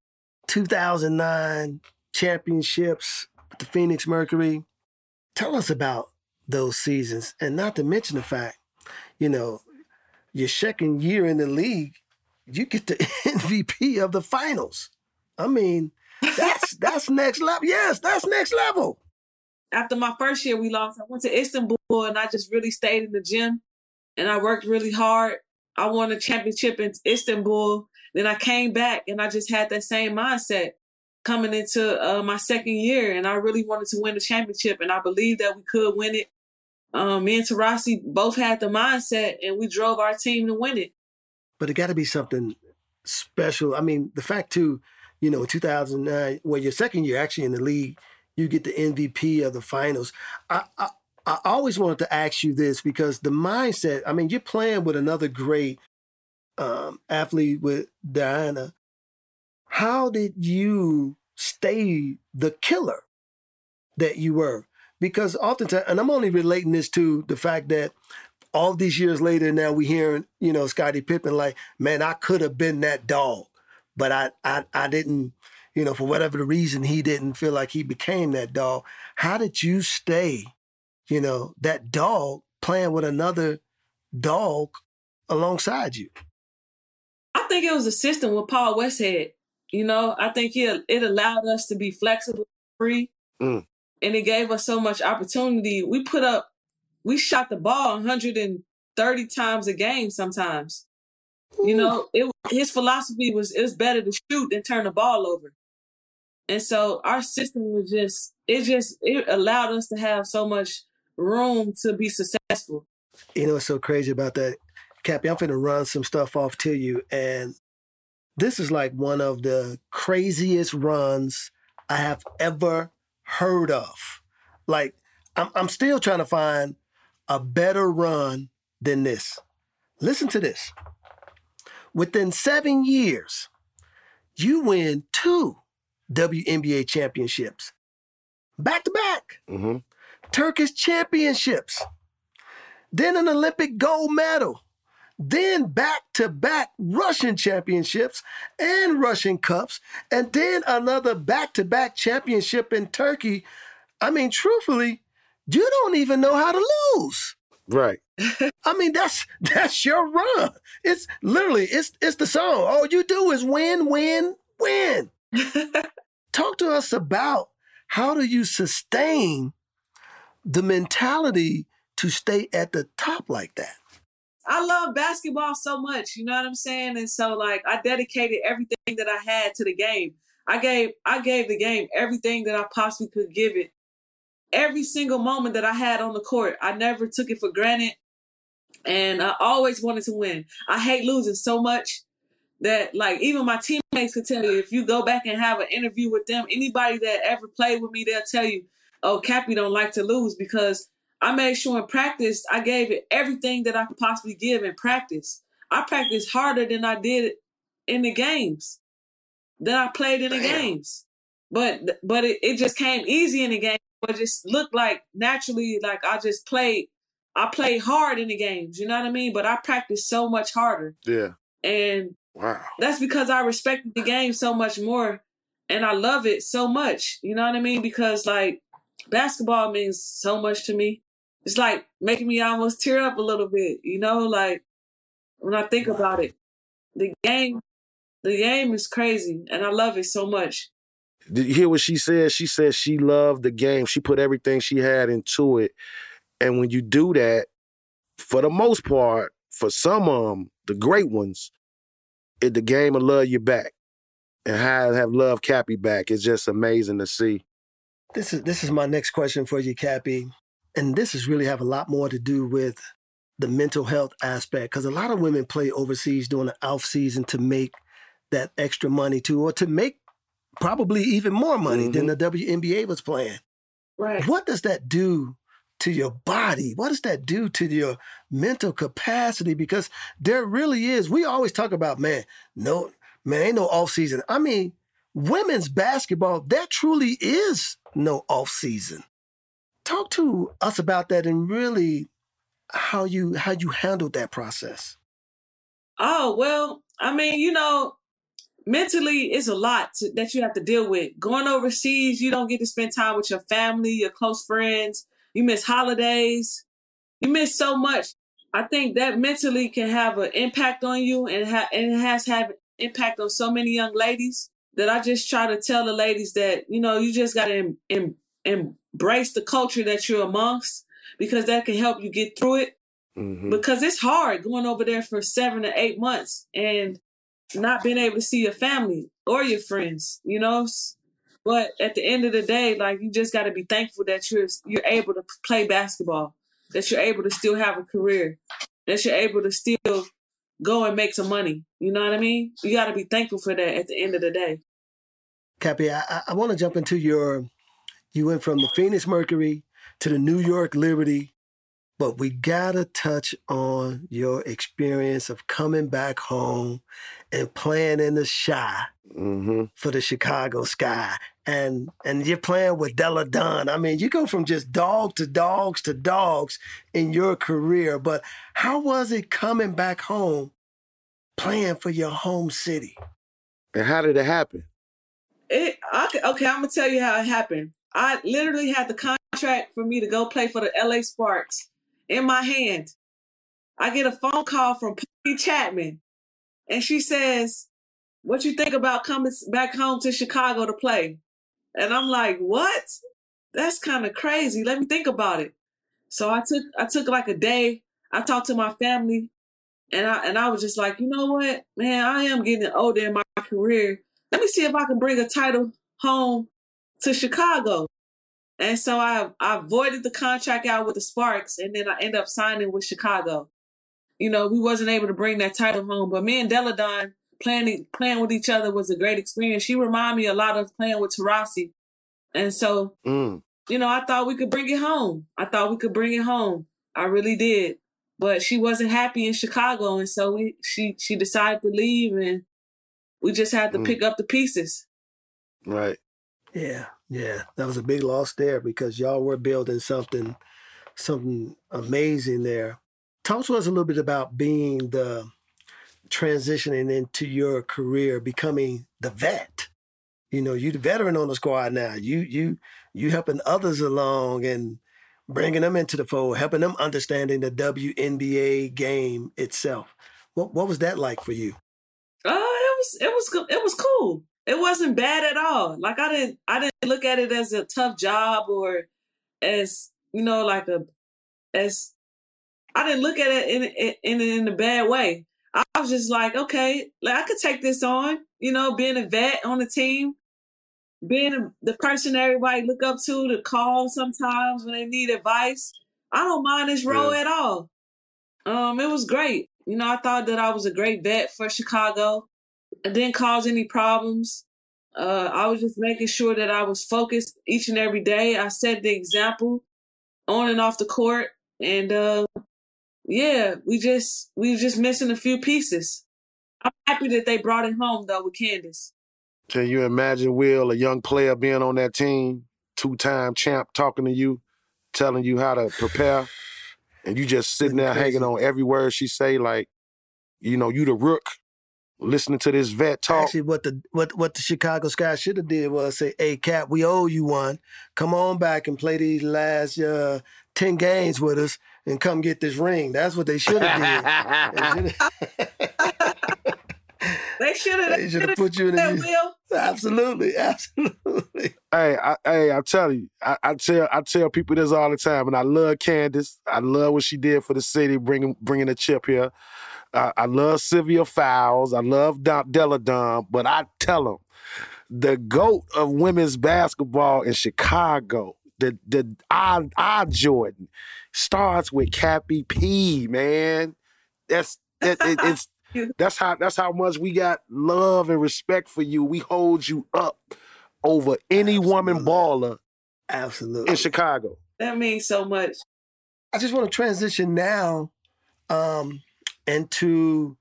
2009, championships with the Phoenix Mercury. Tell us about those seasons, and not to mention the fact, you know, your second year in the league, you get the MVP of the finals. I mean, that's next level. Yes, that's next level. After my first year, we lost. I went to Istanbul, and I just really stayed in the gym, and I worked really hard. I won a championship in Istanbul. Then I came back, and I just had that same mindset coming into my second year, and I really wanted to win the championship, and I believed that we could win it. Me and Taurasi both had the mindset, and we drove our team to win it. But it got to be something special. I mean, the fact, too, you know, in 2009, well, your second year actually in the league, you get the MVP of the finals. I always wanted to ask you this, because the mindset, I mean, you're playing with another great athlete, with Diana. How did you stay the killer that you were? Because oftentimes, and I'm only relating this to the fact that all these years later, now we hearing, you know, Scottie Pippen, like, man, I could have been that dog, but I didn't, you know, for whatever the reason, he didn't feel like he became that dog. How did you stay, you know, that dog playing with another dog alongside you? I think it was a system with Paul Westhead. You know, I think it allowed us to be flexible, free, and it gave us so much opportunity. We shot the ball 130 times a game sometimes. Ooh. You know, his philosophy was, it's better to shoot than turn the ball over. And so our system was it allowed us to have so much room to be successful. You know, what's so crazy about that, Cappie, I'm finna run some stuff off to you, and this is like one of the craziest runs I have ever heard of. Like, I'm still trying to find a better run than this. Listen to this. Within 7 years, you win 2 WNBA championships, back-to-back, Turkish championships, then an Olympic gold medal, then back-to-back Russian championships and Russian cups, and then another back-to-back championship in Turkey. I mean, truthfully, you don't even know how to lose. Right. I mean, that's your run. It's literally, it's the song. All you do is win, win, win. Talk to us about, how do you sustain the mentality to stay at the top like that? I love basketball so much, you know what I'm saying? And so, like, I dedicated everything that I had to the game. I gave the game everything that I possibly could give it. every single moment that I had on the court. I never took it for granted. And I always wanted to win. I hate losing so much that, like, even my teammates could tell you, if you go back and have an interview with them, anybody that ever played with me, they'll tell you, oh, Cappie don't like to lose, because I made sure in practice, I gave it everything that I could possibly give in practice. I practiced harder than I did in the games, than I played in the games. But it just came easy in the game. But it just looked like naturally, like I played hard in the games, you know what I mean? But I practiced so much harder. Yeah. And wow. That's because I respected the game so much more, and I love it so much, you know what I mean? Because, like, basketball means so much to me. It's like making me almost tear up a little bit, you know? Like, when I think about it, the game is crazy, and I love it so much. Did you hear what she said? She said she loved the game. She put everything she had into it. And when you do that, for the most part, for some of them, the great ones, the game will love you back. And have love Cappie back. It's just amazing to see. This is my next question for you, Cappie. And this is really have a lot more to do with the mental health aspect, because a lot of women play overseas during the off season to make that extra money too, or to make probably even more money than the WNBA was playing. Right. What does that do to your body? What does that do to your mental capacity? Because there really is, we always talk about, man, ain't no off season. I mean, women's basketball, that truly is no off season. Talk to us about that and really how you handled that process. Oh, well, I mean, you know, mentally, it's a lot that you have to deal with. Going overseas, you don't get to spend time with your family, your close friends. You miss holidays. You miss so much. I think that mentally can have an impact on you, and it has had an impact on so many young ladies, that I just try to tell the ladies that, you know, you just got to embrace the culture that you're amongst, because that can help you get through it. Mm-hmm. Because it's hard going over there for 7 to 8 months and not being able to see your family or your friends, you know? But at the end of the day, like, you just got to be thankful that you're able to play basketball, that you're able to still have a career, that you're able to still go and make some money. You know what I mean? You got to be thankful for that at the end of the day. Cappie, I want to jump into you went from the Phoenix Mercury to the New York Liberty, but we got to touch on your experience of coming back home and playing in the Chi for the Chicago Sky. And you're playing with Delle Donne. I mean, you go from just dog to dogs to dogs in your career, but how was it coming back home, playing for your home city? And how did it happen? Okay, I'm going to tell you how it happened. I literally had the contract for me to go play for the LA Sparks in my hand. I get a phone call from Peggy Chapman, and she says, what you think about coming back home to Chicago to play? And I'm like, what? That's kind of crazy. Let me think about it. So I took like a day. I talked to my family, and I was just like, you know what, man, I am getting older in my career. Let me see if I can bring a title home to Chicago. And so I voided the contract out with the Sparks, and then I ended up signing with Chicago. You know, we wasn't able to bring that title home, but me and Delle Donne playing with each other was a great experience. She reminded me a lot of playing with Taurasi. And so, you know, I thought we could bring it home. I really did. But she wasn't happy in Chicago, and so she decided to leave, and we just had to pick up the pieces. Right. Yeah. That was a big loss there, because y'all were building something amazing there. Talk to us a little bit about being transitioning into your career, becoming the vet. You know, you're the veteran on the squad now. You helping others along and bringing them into the fold, helping them understanding the WNBA game itself. What was that like for you? It was cool. It wasn't bad at all. Like, I didn't look at it as a tough job, or as, you know, like I didn't look at it in a bad way. I was just like, okay, like, I could take this on, you know, being a vet on the team. being the person everybody look up to call sometimes when they need advice. I don't mind this role at all. It was great. You know, I thought that I was a great vet for Chicago. I didn't cause any problems. I was just making sure that I was focused each and every day. I set the example on and off the court. And, we were just missing a few pieces. I'm happy that they brought it home, though, with Candace. Can you imagine, Will, a young player being on that team, two-time champ, talking to you, telling you how to prepare, and you just sitting there hanging on every word she say, like, you know, you the rook, listening to this vet talk. Actually, what the Chicago Sky should have did was say, hey, Cap, we owe you one. Come on back and play these last 10 games with us and come get this ring. That's what they should have did. They should have. They should have put you in that wheel. Absolutely. Hey, I tell you, I tell people this all the time, and I love Candace. I love what she did for the city, bringing a chip here. I love Sylvia Fowles. I love Delle Donne, but I tell them, the GOAT of women's basketball in Chicago, the Jordan, starts with Cappie P, man. That's how much we got love and respect for you. We hold you up over any woman baller in Chicago. That means so much. I just want to transition now into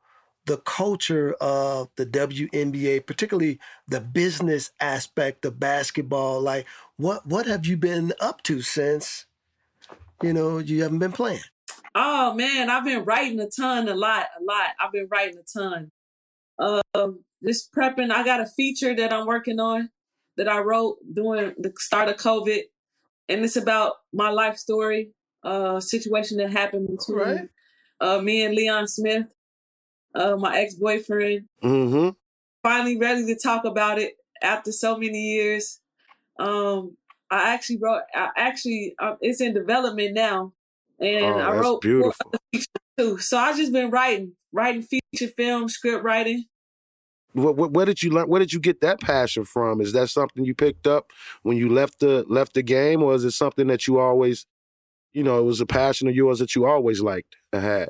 the culture of the WNBA, particularly the business aspect of basketball. Like, what have you been up to since, you know, you haven't been playing? Oh, man, I've been writing a lot. I've been writing a ton. Just prepping. I got a feature that I'm working on that I wrote during the start of COVID. And it's about my life story, situation that happened between me and Leon Smith, my ex-boyfriend. Mm-hmm. Finally ready to talk about it after so many years. I actually it's in development now. And I wrote beautiful features too. So I just been writing feature film, script writing. Where did you learn? Where did you get that passion from? Is that something you picked up when you left the game, or is it something that you always, you know, it was a passion of yours that you always liked and had?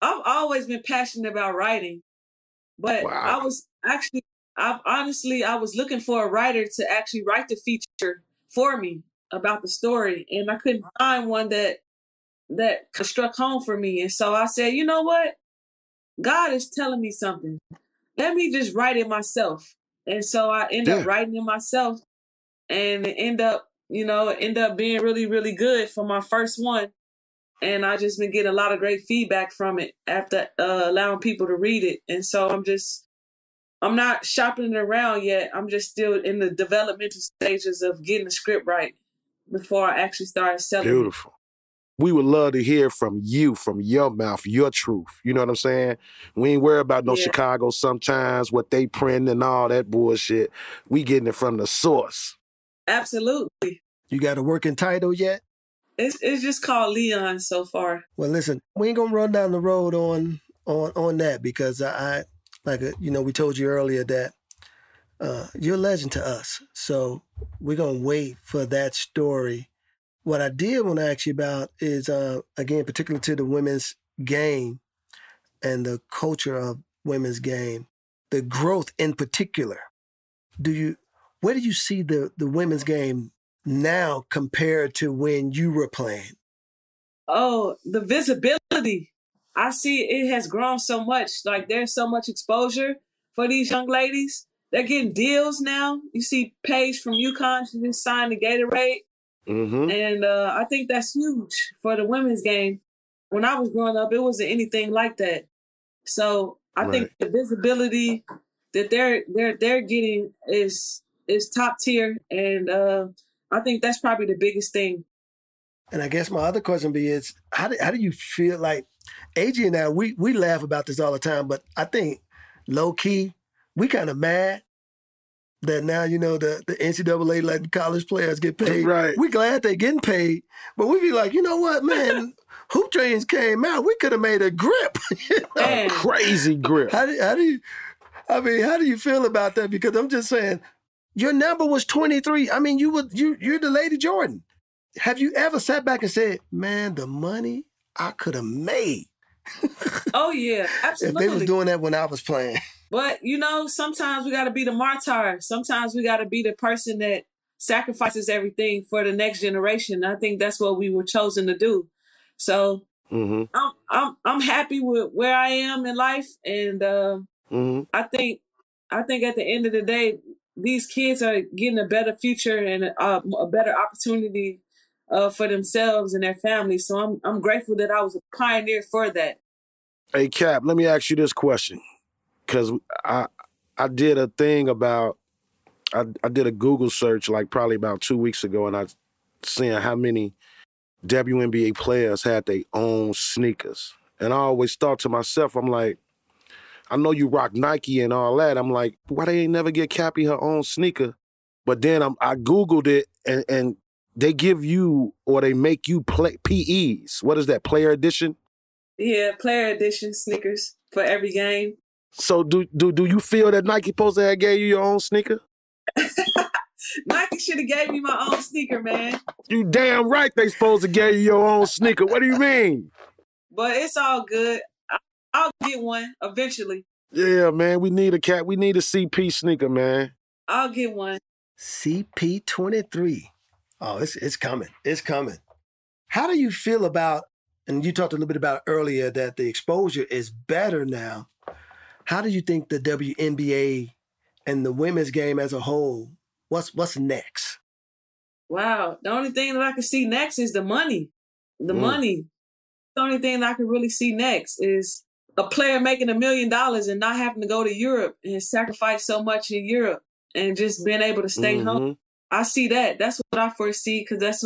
I've always been passionate about writing, but I was looking for a writer to actually write the feature for me about the story, and I couldn't find one that struck home for me. And so I said, you know what? God is telling me something. Let me just write it myself. And so I ended up writing it myself, and it ended up being really, really good for my first one. And I just been getting a lot of great feedback from it after allowing people to read it. And so I'm not shopping it around yet. I'm just still in the developmental stages of getting the script right before I actually started selling. Beautiful. We would love to hear from you, from your mouth, your truth. You know what I'm saying? We ain't worried about no Chicago sometimes, what they print and all that bullshit. We getting it from the source. Absolutely. You got a working title yet? It's just called Leon so far. Well, listen, we ain't gonna run down the road on that, because we told you earlier that you're a legend to us. So we're going to wait for that story. What I did want to ask you about is, again, particularly to the women's game and the culture of women's game, the growth in particular. Where do you see the women's game now compared to when you were playing? Oh, the visibility. I see it has grown so much. Like, there's so much exposure for these young ladies. They're getting deals now. You see Paige from UConn, she just signed the Gatorade. Mm-hmm. And I think that's huge for the women's game. When I was growing up, it wasn't anything like that. So I think the visibility that they're getting is top tier. And I think that's probably the biggest thing. And I guess my other question would be is, how do you feel like, Agee and I, we laugh about this all the time, but I think low-key, we kind of mad that now, you know, the NCAA letting college players get paid. Right. We glad they getting paid, but we be like, you know what, man, Hoop Dreams came out, we could have made a grip. You know? A crazy grip. How do you feel about that? Because I'm just saying, Your number was 23. I mean, you're the Lady Jordan. Have you ever sat back and said, man, the money I could have made? Oh, yeah, absolutely. If they was doing that when I was playing. But, you know, sometimes we got to be the martyr. Sometimes we got to be the person that sacrifices everything for the next generation. I think that's what we were chosen to do. So I'm happy with where I am in life. And I think at the end of the day, these kids are getting a better future and a better opportunity for themselves and their families. So I'm grateful that I was a pioneer for that. Hey, Cap, let me ask you this question, because I did a thing about, I did a Google search like probably about 2 weeks ago, and I seen how many WNBA players had their own sneakers. And I always thought to myself, I'm like, I know you rock Nike and all that. I'm like, why they ain't never get Cappie her own sneaker? But then I Googled it, and they give you, or they make you play PEs. What is that, player edition? Yeah, player edition sneakers for every game. So do you feel that Nike supposed to have gave you your own sneaker? Nike should have gave me my own sneaker, man. You damn right they supposed to gave you your own sneaker. What do you mean? But it's all good. I'll get one eventually. Yeah, man. We need a Cap. We need a CP sneaker, man. I'll get one. CP23. Oh, it's coming. It's coming. How do you feel about, and you talked a little bit about earlier that the exposure is better now. How do you think the WNBA and the women's game as a whole, what's next? Wow. The only thing that I can see next is the money. The money. The only thing that I can really see next is a player making $1 million and not having to go to Europe and sacrifice so much in Europe and just being able to stay home. I see that. That's what I foresee, because that's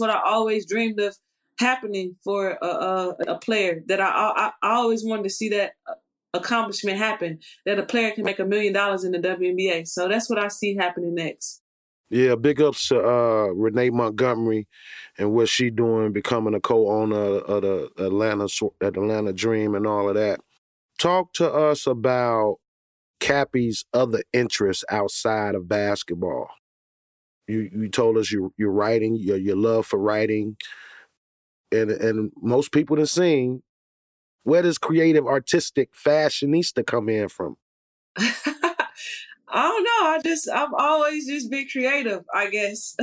what I always dreamed of happening for a player. That I always wanted to see that accomplishment happen, that a player can make $1 million in the WNBA. So that's what I see happening next. Yeah, big ups to Renee Montgomery and what she doing, becoming a co-owner of the Atlanta Dream and all of that. Talk to us about Cappie's other interests outside of basketball. You told us you're writing, your love for writing, and most people have seen. Where does creative, artistic, fashionista come in from? I don't know. I've always just been creative, I guess.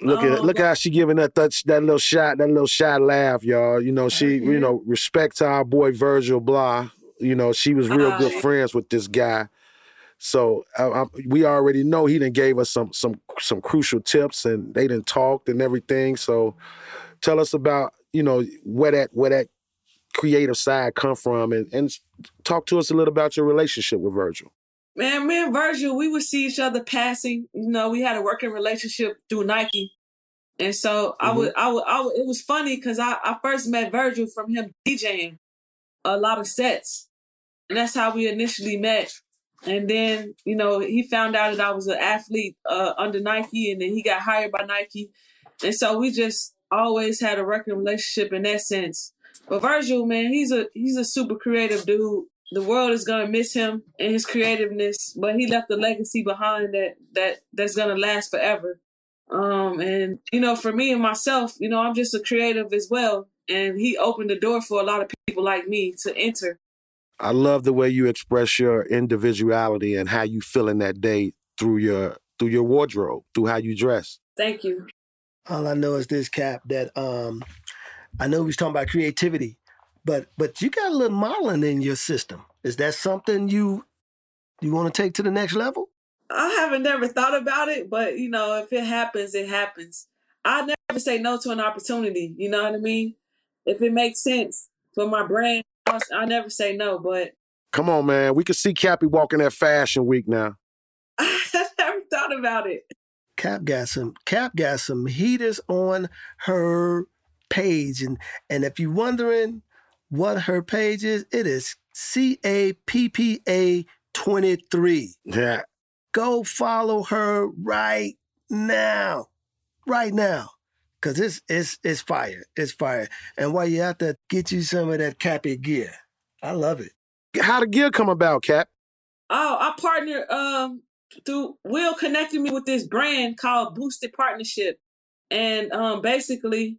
Look how she giving that little shy laugh, y'all. You know, she, you know, respect to our boy Virgil Abloh. You know, she was real good friends with this guy. So we already know he done gave us some crucial tips, and they done talked and everything. So tell us about, you know, where that creative side come from, and talk to us a little about your relationship with Virgil. Man, me and Virgil, we would see each other passing. You know, we had a working relationship through Nike. And so I would, it was funny because I first met Virgil from him DJing a lot of sets. And that's how we initially met. And then, you know, he found out that I was an athlete under Nike, and then he got hired by Nike. And so we just always had a working relationship in that sense. But Virgil, man, he's a super creative dude. The world is gonna miss him and his creativeness, but he left a legacy behind that's gonna last forever. And you know, for me and myself, you know, I'm just a creative as well, and he opened the door for a lot of people like me to enter. I love the way you express your individuality and how you feel in that day through your wardrobe, through how you dress. Thank you. All I know is this, Cap, that I know we was talking about creativity, but you got a little modeling in your system. Is that something you want to take to the next level? I haven't never thought about it, but, you know, if it happens, it happens. I never say no to an opportunity, you know what I mean? If it makes sense for my brand, I never say no, but... Come on, man. We can see Cappie walking at Fashion Week now. I never thought about it. Cap got some heaters on her page, and if you're wondering what her page is, it is CAPPA23. Yeah. Go follow her right now, because it's fire. It's fire. And while you're out there, get you some of that Cappie gear. I love it. How the gear come about, Cap? Oh, I partnered through Will connected me with this brand called Boosted Partnership. And basically,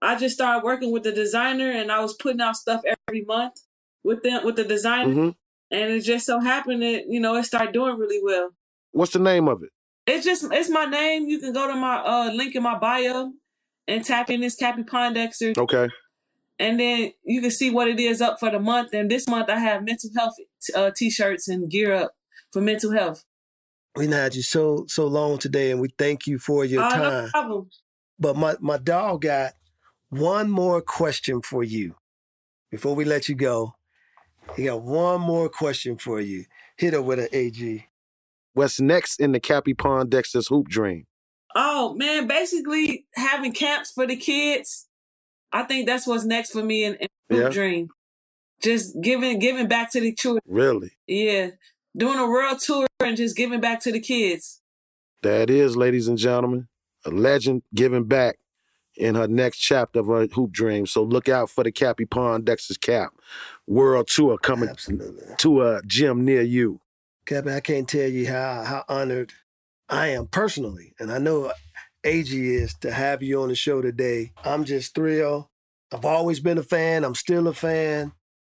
I just started working with the designer, and I was putting out stuff every month with them, with the designer. Mm-hmm. And it just so happened that, you know, it started doing really well. What's the name of it? It's my name. You can go to my link in my bio and tap in this Cappie Pondexter. Okay. And then you can see what it is up for the month. And this month I have mental health T-shirts and gear up for mental health. We had you so long today, and we thank you for your time. No problem. But my dog got one more question for you before we let you go. He got one more question for you. Hit her with an AG. What's next in the Cappie Pondexter's hoop dream? Oh, man, basically having camps for the kids. I think that's what's next for me in hoop dream. Just giving back to the children. Really? Yeah. Doing a world tour and just giving back to the kids. That is, ladies and gentlemen, a legend giving back in her next chapter of her hoop dream. So look out for the Cappie Pondexter's Cap World Tour coming to a gym near you. Cappie, I can't tell you how honored I am personally, and I know Agee is, to have you on the show today. I'm just thrilled. I've always been a fan. I'm still a fan.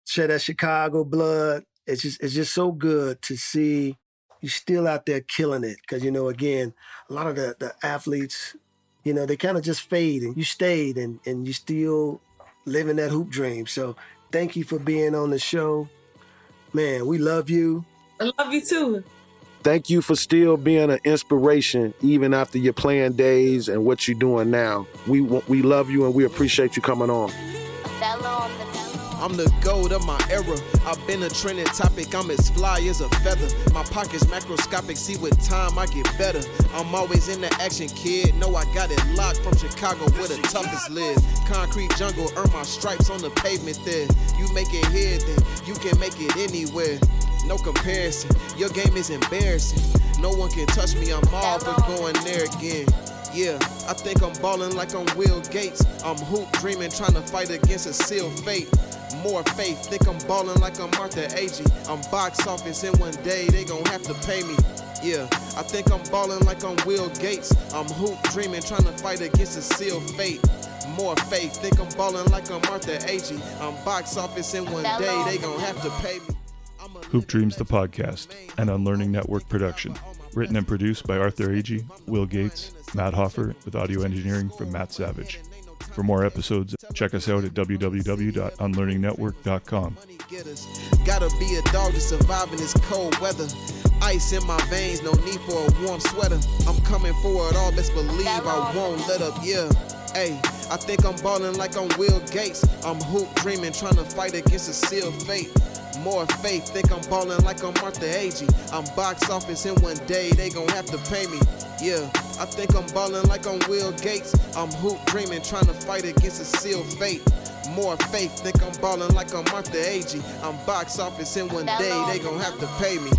Shed that Chicago blood. It's just so good to see you still out there killing it. Because, you know, again, a lot of the athletes, you know, they kind of just fade, and you stayed and you still living that hoop dream. So thank you for being on the show. Man, we love you. I love you too. Thank you for still being an inspiration, even after your playing days and what you're doing now. We love you, and we appreciate you coming on. I'm the gold of my era. I've been a trending topic. I'm as fly as a feather. My pocket's macroscopic. See, with time, I get better. I'm always in the action, kid. No, I got it locked from Chicago, where the toughest live. Concrete jungle, earn my stripes on the pavement there. You make it here, then you can make it anywhere. No comparison, your game is embarrassing. No one can touch me, I'm all for going there again. Yeah, I think I'm balling like I'm Will Gates. I'm hoop dreaming, trying to fight against a sealed fate. More faith, think I'm balling like I'm Arthur Agee. I'm box office, and one day they gon' have to pay me. Yeah, I think I'm balling like I'm Will Gates. I'm hoop dreaming, trying to fight against a sealed fate. More faith, think I'm balling like I'm Arthur Agee. I'm box office, and one day they gon' have to pay me. Hoop Dreams, the podcast, an Unlearning Network production. Written and produced by Arthur Agee, Will Gates, Matt Hoffer, with audio engineering from Matt Savage. For more episodes, check us out at www.unlearningnetwork.com. Gotta be a dog to survive in this cold weather. Ice in my veins, no need for a warm sweater. I'm coming for it all, best believe I won't let up, yeah. Hey, I think I'm balling like I'm Will Gates. I'm hoop dreaming, trying to fight against a sealed fate. More faith, think I'm ballin' like I'm Arthur Agee. I'm box office, and one day they gon' have to pay me. Yeah, I think I'm ballin' like I'm Will Gates. I'm hoop dreamin', trying to fight against a sealed fate. More faith, think I'm ballin' like I'm Arthur Agee. I'm box office, and one day they gon' have to pay me.